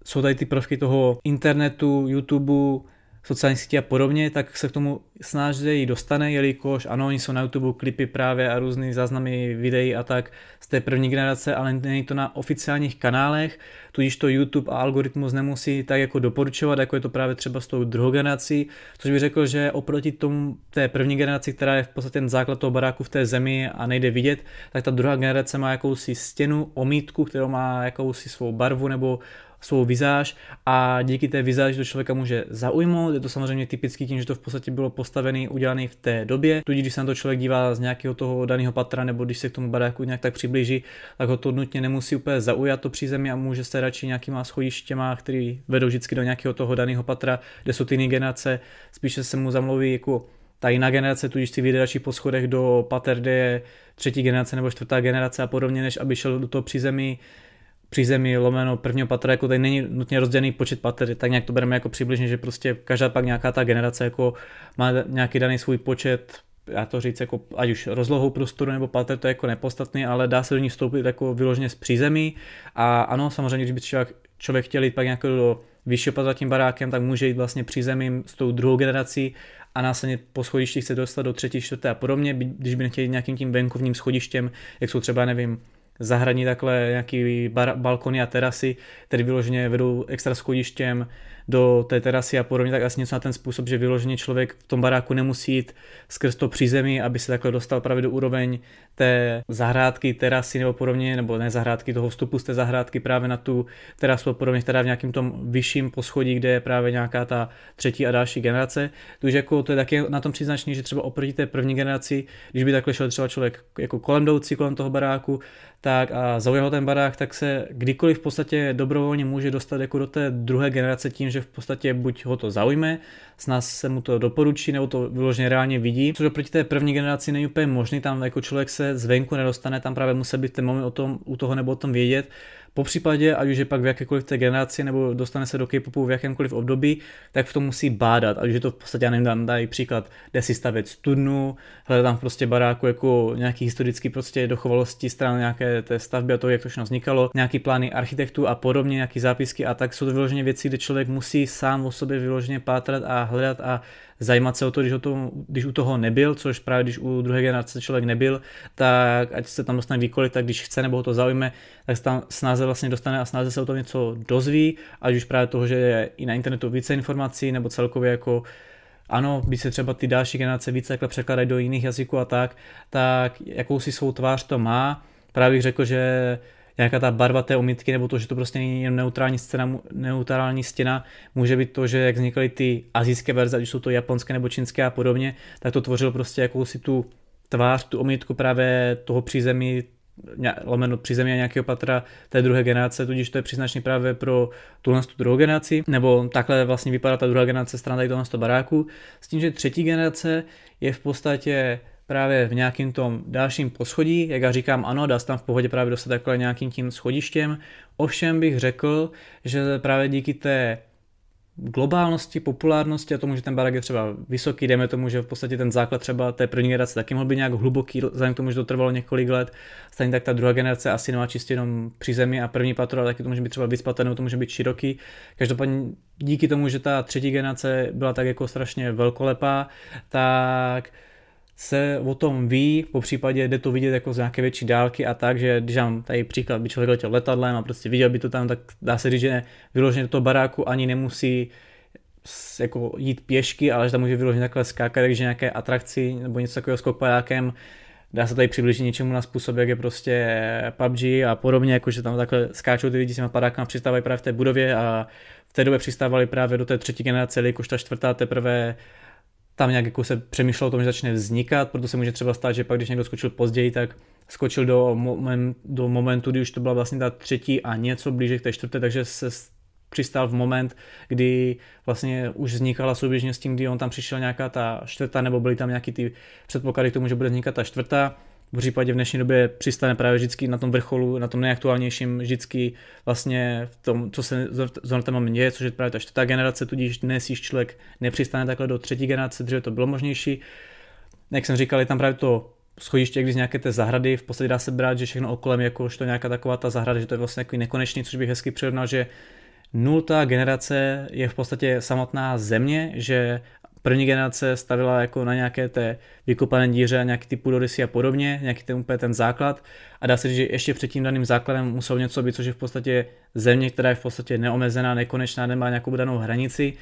jsou tady ty prvky toho internetu, YouTube, sociální sítě a podobně, tak se k tomu snážději dostane, jelikož ano, oni jsou na YouTube klipy právě a různý záznamy videí a tak z té první generace, ale není to na oficiálních kanálech, tudíž to YouTube a algoritmus nemusí tak jako doporučovat, jako je to právě třeba s tou druhou generací, což bych řekl, že oproti tomu té první generaci, která je v podstatě ten základ toho baráku v té zemi a nejde vidět, tak ta druhá generace má jakousi stěnu, omítku, kterou má jakousi svou barvu nebo svou vizáž a díky té vizáži to člověka může zaujmout. Je to samozřejmě typicky tím, že to v podstatě bylo postavené, udělané v té době. Tudíž když se na to člověk dívá z nějakého toho daného patra nebo když se k tomu badáku nějak tak přiblíží, tak ho to nutně nemusí úplně zaujat to přízemí a může se radši nějakýma schodištěma, které vedou vždycky do nějakého toho daného patra, kde jsou ty jiné generace, spíše se mu zamluví jako ta jiná generace, tudíž si vyjde radši po schodech do pater, kde je třetí generace nebo čtvrtá generace a podobně, než aby šel do toho přízemí. Přízemí lomeno prvního patra, jako tady není nutně rozdělený počet pater, tak nějak to bereme jako přibližně, že prostě každá pak nějaká ta generace jako má nějaký daný svůj počet, já to říct jako ať už rozlohou prostoru nebo pater, to je jako nepodstatný, ale dá se do ní vstoupit jako vyloženě z přízemí a ano, samozřejmě, když by člověk, člověk chtěl jít pak nějak do vyššího patra tím barákem, tak může jít vlastně přízemím s tou druhou generací a následně po schodištích se dostat do třetí, čtvrté a podobně, když by nechtěl jít nějakým tím venkovním schodištěm, jak jsou třeba, nevím, zahradní takhle nějaký bar, balkony a terasy, které vyloženě vedou extra schodištěm do té terasy a podobně, tak asi něco na ten způsob, že vyloženě člověk v tom baráku nemusí jít skrz to přízemí, aby se takhle dostal právě do úroveň té zahrádky, terasy nebo podobně, nebo ne zahrádky, toho vstupu z té zahrádky právě na tu terasu a podobně, která v nějakém tom vyšším poschodí, kde je právě nějaká ta třetí a další generace. Takže jako to je taky na tom příznačný, že třeba oproti té první generaci, když by takhle šel třeba člověk jako kolem jdoucí, kolem toho baráku, tak a zaujal ten barák, tak se kdykoliv v podstatě dobrovolně může dostat jako do té druhé generace tím, že v podstatě buď ho to zaujme, snad se mu to doporučí, nebo to vyloženě reálně vidí. Což oproti té první generaci není úplně možný, tam jako člověk se zvenku nedostane, tam právě musí být ten moment o tom, u toho nebo o tom vědět. Po případě, ať už je pak v jakékoliv té generaci nebo dostane se do K-popu v jakémkoliv období, tak v tom musí bádat. Ať už je to v podstatě, já nevím, dám dají příklad, jde si stavět studnu, hledá tam prostě baráku jako nějaký historický prostě dochovalosti stran nějaké té stavby a toho, jak to všechno vznikalo, nějaký plány architektů a podobně, nějaký zápisky a tak jsou to vyloženě věci, kde člověk musí sám o sobě vyloženě pátrat a hledat a zajímat se o to, když, o tom, když u toho nebyl, což právě když u druhé generace člověk nebyl, tak ať se tam dostane výkoliv, tak když chce nebo ho to zaujme, tak se tam snáze vlastně dostane a snáze se o tom něco dozví, ať už právě toho, že je i na internetu více informací nebo celkově jako ano, když se třeba ty další generace více takhle překládají do jiných jazyků a tak, tak jakousi svou tvář to má. Právě bych řekl, že nějaká ta barva té omítky, nebo to, že to prostě není jen neutrální stěna, neutrální stěna, může být to, že jak vznikaly ty asijské verze, když jsou to japonské nebo čínské a podobně, tak to tvořilo prostě jakousi tu tvář, tu omítku právě toho přízemí, lomeno přízemí a nějakého patra té druhé generace, tudíž to je příznačný právě pro tuhle tu druhou generaci, nebo takhle vlastně vypadá ta druhá generace stran tady tohoto baráku, s tím, že třetí generace je v podstatě právě v nějakým tom dalším poschodí, jak já říkám, ano, dá se tam v pohodě právě dostat takhle nějakým tím schodištěm. Ovšem bych řekl, že právě díky té globálnosti, populárnosti a tomu, že ten barák je třeba vysoký, dejme tomu, že v podstatě ten základ třeba té první generace taky mohl být nějak hluboký, vzhledem k tomu, že to trvalo několik let, stejně tak ta druhá generace asi nemá čistě jenom přízemí a první patro, ale taky to může být třeba vyspaté, nebo to může být široký. Každopádně díky tomu, že ta třetí generace byla tak jako strašně velkolepá, tak se o tom ví, po případě jde to vidět jako z nějaké větší dálky a tak, že když mám tady příklad, by člověk letěl letadlem a prostě viděl by to tam, tak dá se říct, že vyloženě do toho baráku ani nemusí jako jít pěšky, ale že tam může vyloženě takhle skákat, takže nějaké atrakci nebo něco takového s kopadákem, dá se tady přiblížit něčemu na způsob, jak je prostě P U B G a podobně, jakože tam takhle skáčou ty lidi s těma padákama, přistávají právě v té budově a v té době přistávali právě do té třetí generace, jelikož ta čtvrtá teprve tam nějak jako se přemýšlelo o tom, že začne vznikat, proto se může třeba stát, že pak když někdo skočil později, tak skočil do, moment, do momentu, kdy už to byla vlastně ta třetí a něco blíže k té čtvrté, takže se přistál v moment, kdy vlastně už vznikala souběžně s tím, kdy on tam přišel nějaká ta čtvrtá, nebo byly tam nějaký ty předpoklady k tomu, že bude vznikat ta čtvrtá. V případě v dnešní době přistane právě vždycky na tom vrcholu, na tom nejaktuálnějším, vždycky vlastně v tom, co se zrovna tam děje, což je právě ta čtvrtá generace, tudíž dnes již člověk nepřistane takhle do třetí generace, dříve to bylo možnější. Jak jsem říkal, je tam právě to schodiště, když z nějaké té zahrady, v podstatě dá se brát, že všechno okolem jakožto nějaká taková ta zahrada, že to je vlastně takový nekonečný, což bych hezky přirovnal, že nultá generace je v podstatě samotná země, že první generace stavila jako na nějaké té vykopané díře, nějaký ty půdorysy a podobně, nějaký ten úplně ten základ a dá se říct, že ještě před tím daným základem muselo něco být, což je v podstatě země, která je v podstatě neomezená, nekonečná, nemá nějakou danou hranici.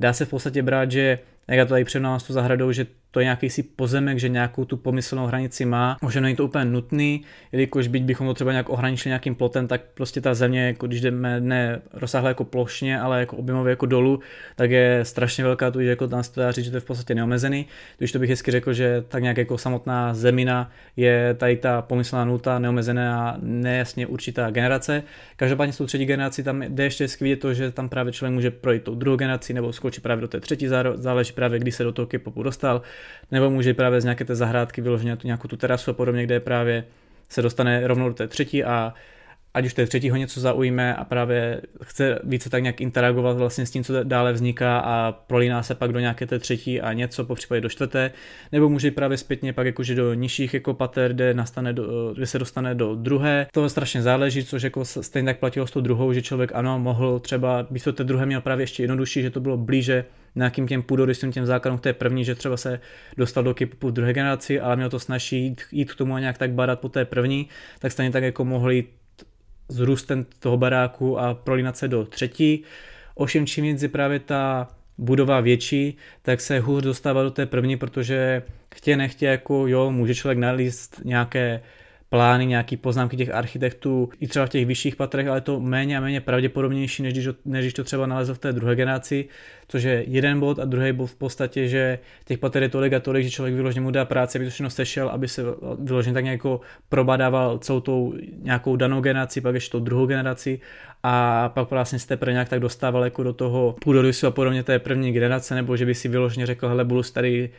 Dá se v podstatě brát, že jak já to tady přednávám s tu zahradou, že to je nějaký si pozemek, že nějakou tu pomyslnou hranici má. Možná není to úplně nutný, jelikož byť bychom to třeba nějak ohraničili nějakým plotem, tak prostě ta země, jako když jdeme ne rozsáhle jako plošně, ale jako objemově jako dolů, tak je strašně velká, tudíž jako tam se dá říct, že to je v podstatě neomezený. Tudíž to bych hezky řekl, že tak nějak jako samotná zemina je tady ta pomyslná nulta, neomezená, nejasně určitá generace. Každopádně s tou třetí generací tam jde ještě vidět to, že tam právě člověk může projít tou druhou generací nebo skočit právě do té třetí, záleží právě, kdy se do toho K-popu dostal, nebo může právě z nějaké té zahrádky vyloženě nějakou tu terasu a podobně, kde právě se dostane rovnou do té třetí a ať už té třetího něco zaujme a právě chce více tak nějak interagovat vlastně s tím, co dále vzniká a prolíná se pak do nějaké té třetí a něco, popřípadě do čtvrté, nebo může právě zpětně pak jakože do nižších jako pater, kde, nastane do, kde se dostane do druhé. To strašně záleží, což jako stejně tak platilo s tou druhou, že člověk ano, mohl třeba, být to té druhé měl právě ještě jednodušší, že to bylo blíže nějakým těm půdorysům, těm základům, to je první, že třeba se dostal do K-popu v druhé generaci, ale měl to snaží jít, jít k tomu a nějak tak badat po té první, tak stejně tak jako mohli z růstem toho baráku a prolínat se do třetí. Ovšem čím víc je právě ta budova větší, tak se hůř dostává do té první, protože chtě nechtě jako jo, může člověk nalíst nějaké plány, nějaké poznámky těch architektů i třeba v těch vyšších patrech, ale to méně a méně pravděpodobnější, než když, než když to třeba nalezl v té druhé generaci, což je jeden bod a druhý bod v podstatě, že těch pater je tolik a tolik, že člověk vyloženě mu dá práci, aby to všechno sešel, aby se vyloženě tak nějak probadával celou tou nějakou danou generaci, pak ještě tou druhou generaci a pak vlastně se teprve nějak tak dostával jako do toho půdorysu a podobně té první generace, nebo že by si vyloženě řekl, hele, budu tady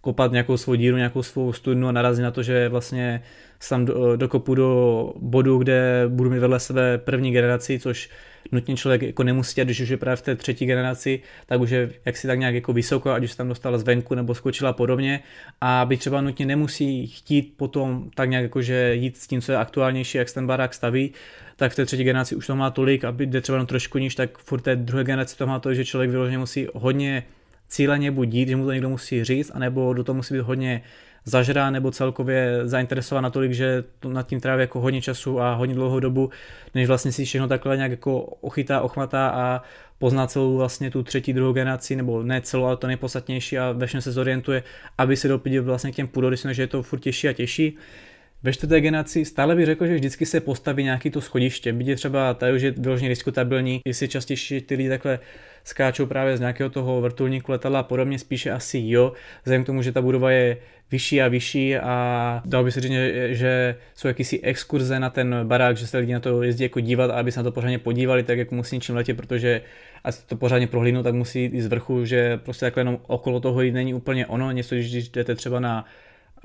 kopat nějakou svou díru, nějakou svou studnu a narazí na to, že vlastně sám do, dokopu do bodu, kde budu mít vedle sebe první generaci, což nutně člověk jako nemusí dělat, když už je právě v té třetí generaci, tak už je jaksi tak nějak jako vysoko, ať už se tam dostala zvenku nebo skočila podobně a by třeba nutně nemusí chtít potom tak nějak jakože jít s tím, co je aktuálnější, jak se ten barák staví, tak v té třetí generaci už to má tolik, aby jde třeba trošku níž, tak furt té druhé generaci to má to, že člověk vyloženě musí hodně cíleně buď dít, že mu to někdo musí říct, anebo do toho musí být hodně zažrán nebo celkově zainteresován natolik, že to nad tím tráví jako hodně času a hodně dlouhou dobu, než vlastně si všechno takhle nějak jako ochytá, ochmatá a pozná celou vlastně tu třetí, druhou generaci, nebo ne celou, ale to nejpodstatnější a ve všem se zorientuje, aby se dopíděl vlastně k těm půdorysům, že je to furt těžší a těžší. Ve čtvrté generaci stále bych řekl, že vždycky se postaví nějaký to schodiště. Byť je třeba tady už je vyloženě diskutabilní, jestli častěji ty lidi takhle skáčou právě z nějakého toho vrtulníku, letadla a podobně, spíše asi jo, vzhledem k tomu, že ta budova je vyšší a vyšší a dalo by se říct, že jsou jakýsi exkurze na ten barák, že se lidi na to jezdí jako dívat a aby se na to pořádně podívali, tak jako musí něčím letět, protože až to pořádně prohlídnou, tak musí jít z vrchu, že prostě takhle jenom okolo toho jít není úplně ono, něco, když jdete třeba na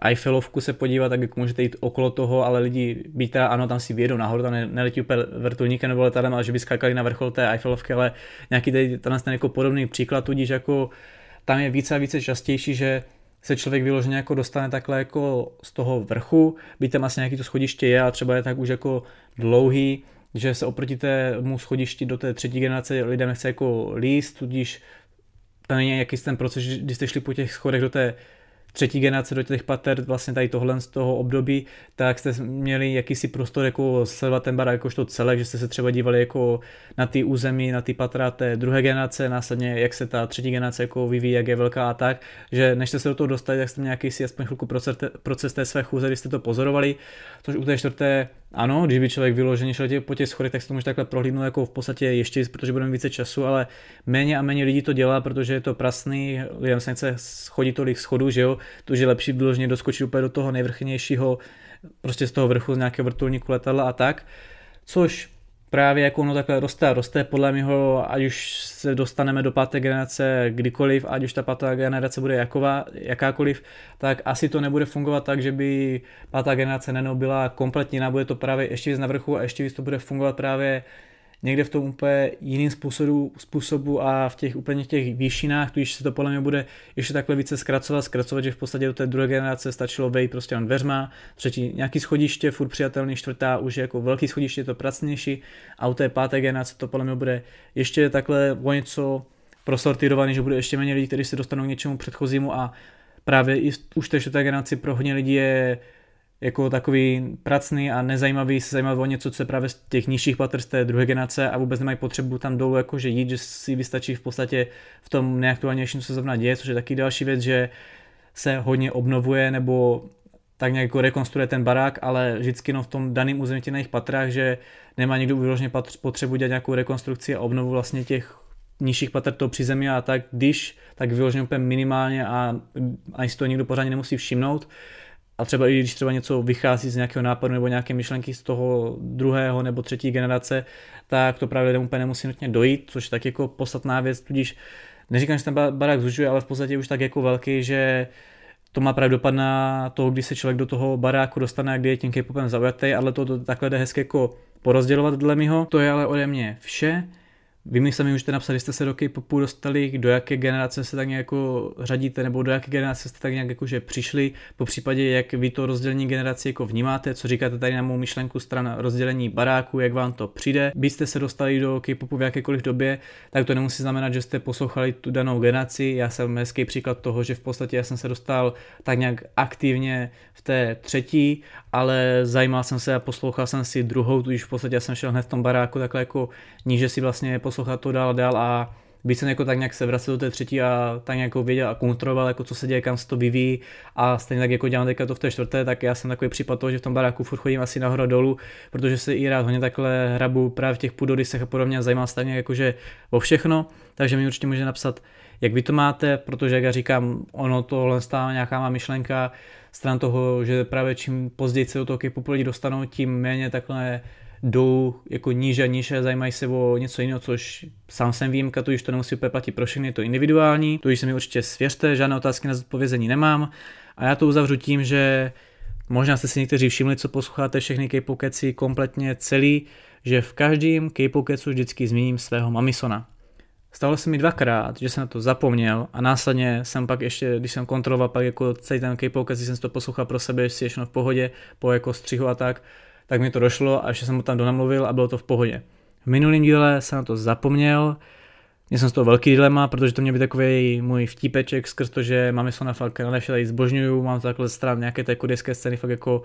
Eiffelovku se podívat, tak jako můžete jít okolo toho, ale lidi by teda ano, tam si vyjedou nahoru, tam ne, neletí úplně vrtulníkem nebo letadlem, ale že by skákali na vrchol té Eiffelovky, ale nějaký tady ten jako podobný příklad, tudíž jako tam je více a více častější, že se člověk vyloženě jako dostane takhle jako z toho vrchu, by tam asi nějaký to schodiště je a třeba je tak už jako dlouhý, že se oproti tému schodišti do té třetí generace lidem nechce jako líst, tudíž tam není jaký ten proces, když jste šli po těch schodech do té třetí generace do těch pater, vlastně tady tohle z toho období, tak jste měli jakýsi prostor jako sledovat ten barák jakožto celek, že jste se třeba dívali jako na ty území, na ty patra té druhé generace, následně jak se ta třetí generace jako vyvíjí, jak je velká a tak, že než jste se do toho dostali, tak jste měli jakýsi aspoň chvilku proces, proces té své chůze, když jste to pozorovali, což u té čtvrté ano, když by člověk vyloženě šel po těch schodech, tak se to může takhle prohlídnout jako v podstatě ještě, protože budeme více času, ale méně a méně lidí to dělá, protože je to prasný, lidem se nechce schodit tolik schodů, že jo, to je lepší vyloženě doskočit úplně do toho nejvrchnějšího, prostě z toho vrchu z nějakého vrtulníku, letadla a tak, což právě jako ono takhle roste a roste, podle mého, ať už se dostaneme do páté generace kdykoliv, ať už ta pátá generace bude jaková, jakákoliv, tak asi to nebude fungovat tak, že by pátá generace nenou byla kompletní, bude to právě ještě víc na vrchu a ještě víc to bude fungovat právě někde v tom úplně jiným způsobu, způsobu a v těch úplně těch výšinách, tudíž se to podle mě bude ještě takhle více zkracovat, zkracovat, že v podstatě do té druhé generace stačilo vejít prostě na dveřma, třetí nějaký schodiště, furt přijatelný, čtvrtá už je jako velký schodiště, je to pracnější a u té páté generace to podle mě bude ještě takhle o něco prosortirovaný, že bude ještě méně lidí, kteří se dostanou k něčemu předchozímu a právě i už té čtvrté generaci pro hodně lidí je jako takový pracný a nezajímavý, se zajímavý o něco, co se právě z těch nižších patr z té druhé generace a vůbec nemají potřebu tam dolů jakože jít, že si vystačí v podstatě v tom nejaktuálnějším, co se zrovna děje, což je taky další věc, že se hodně obnovuje nebo tak nějak rekonstruuje ten barák, ale vždycky no v tom daném území těch patrách, že nemá někdo vyloženě potřebu dělat nějakou rekonstrukci a obnovu vlastně těch nižších patr toho přízemí a tak, když, tak vyloženě úplně minimálně a ani si to nikdo pořádně nemusí všimnout. A třeba i když třeba něco vychází z nějakého nápadu nebo nějaké myšlenky z toho druhého nebo třetí generace, tak to právě lidem úplně nemusí nutně dojít, což je tak jako podstatná věc, tudíž neříkám, že ten barák zužuje, ale v podstatě už tak jako velký, že to má právě dopad na to, když se člověk do toho baráku dostane a kdy je tím K-popem zaujatý, ale to, to takhle jde hezky jako porozdělovat dle mýho. To je ale ode mě vše. Vy mi sami můžete napsat, jste se do K-popu dostali, do jaké generace se tak nějak jako řadíte, nebo do jaké generace jste tak nějak jakože přišli, po případě jak vy to rozdělení generací jako vnímáte, co říkáte tady na mou myšlenku stran rozdělení baráku, jak vám to přijde. Když jste se dostali do K-popu v jakékoliv době, tak to nemusí znamenat, že jste poslouchali tu danou generaci. Já jsem hezký příklad toho, že v podstatě já jsem se dostal tak nějak aktivně v té třetí, ale zajímal jsem se a poslouchal jsem si druhou, tudíž v podstatě já jsem šel hned v tom baráku takhle jako níže si vlastně poslouchat to dál a dál a bych jsem jako tak nějak se vracel do té třetí a tak nějak věděl a kontroloval, jako co se děje, kam se to vyvíjí a stejně tak jako dělám teďka to v té čtvrté, tak já jsem takový případ toho, že v tom baráku furt chodím asi nahoru dolů, protože se i rád hodně takhle hrabu právě v těch půdorysech a podobně a zajímá se tak nějak jakože o všechno, takže mi určitě může napsat, jak vy to máte, protože jak já říkám, ono tohle stává nějaká má myšlenka stran toho, že právě čím později se do toho K-popu lidi dostanou, tím méně takhle jdou jako níže a níže, zajímají se o něco jiného, což sám jsem výjimka, tudíž to nemusí úplně platit pro všechny, je to individuální, tudíž se mi určitě svěřte, žádné otázky na zodpovězení nemám a já to uzavřu tím, že možná jste si někteří všimli, co posloucháte všechny K-Pokeci kompletně celý, že v každém K-Pokecu vždycky zmíním svého Mamisona. Stalo se mi dvakrát, že jsem na to zapomněl a následně jsem pak ještě, když jsem kontroloval pak jako celý ten K-Pokec, jsem to poslouchal pro sebe, jestli ještě v pohodě, po jako střihu a tak, tak mi to došlo a ještě jsem ho tam donamluvil a bylo to v pohodě. V minulém díle jsem na to zapomněl, měl jsem z toho velký dilema, protože to měl být takový můj vtípeček skrz to, že Mamisona fakt nevše tady zbožňuju, mám takhle stran nějaké té kodejské scény fakt jako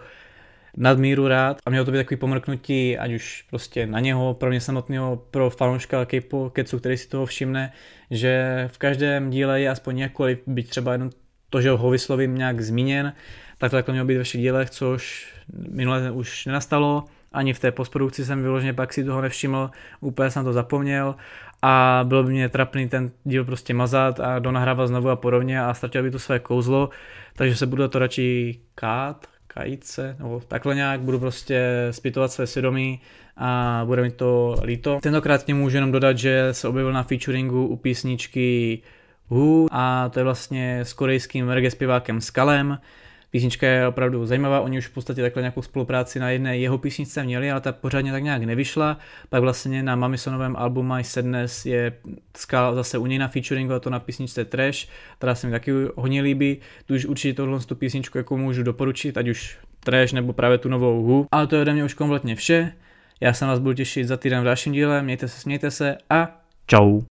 nadmíru rád a mělo to být takový pomrknutí, ať už prostě na něho, pro mě samotného, pro fanouška K-Pokecu, který si toho všimne, že v každém díle je aspoň nějakoliv, byť třeba jenom to, že ho vyslovím nějak zmíněn, tak to takhle mělo být ve všech dílech, což minule už nenastalo, ani v té postprodukci jsem vyloženě pak si toho nevšiml, úplně jsem to zapomněl a bylo by mě trapný ten díl prostě mazat a donahrávat znovu a podobně a ztratil by to své kouzlo, takže se budu to radši kát, kajit se, nebo takhle nějak, budu prostě zpytovat své svědomí a bude mi to líto. Tentokrát k němu můžu jenom dodat, že se objevil na featuringu u písničky Who a to je vlastně s korejským reggae zpěvákem Skalem. Písnička je opravdu zajímavá, oni už v podstatě takhle nějakou spolupráci na jedné jeho písničce měli, ale ta pořádně tak nějak nevyšla. Pak vlastně na Mamisonovém albu My Sadness je Skal zase u něj na featuringu a to na písničce Trash, která se mi taky hodně líbí. Tu už určitě tohle tu písničku jako můžu doporučit, ať už Trash nebo právě tu novou Hu. Ale to je ode mě už kompletně vše. Já se vás budu těšit za týden v dalším díle, mějte se, smějte se a čau.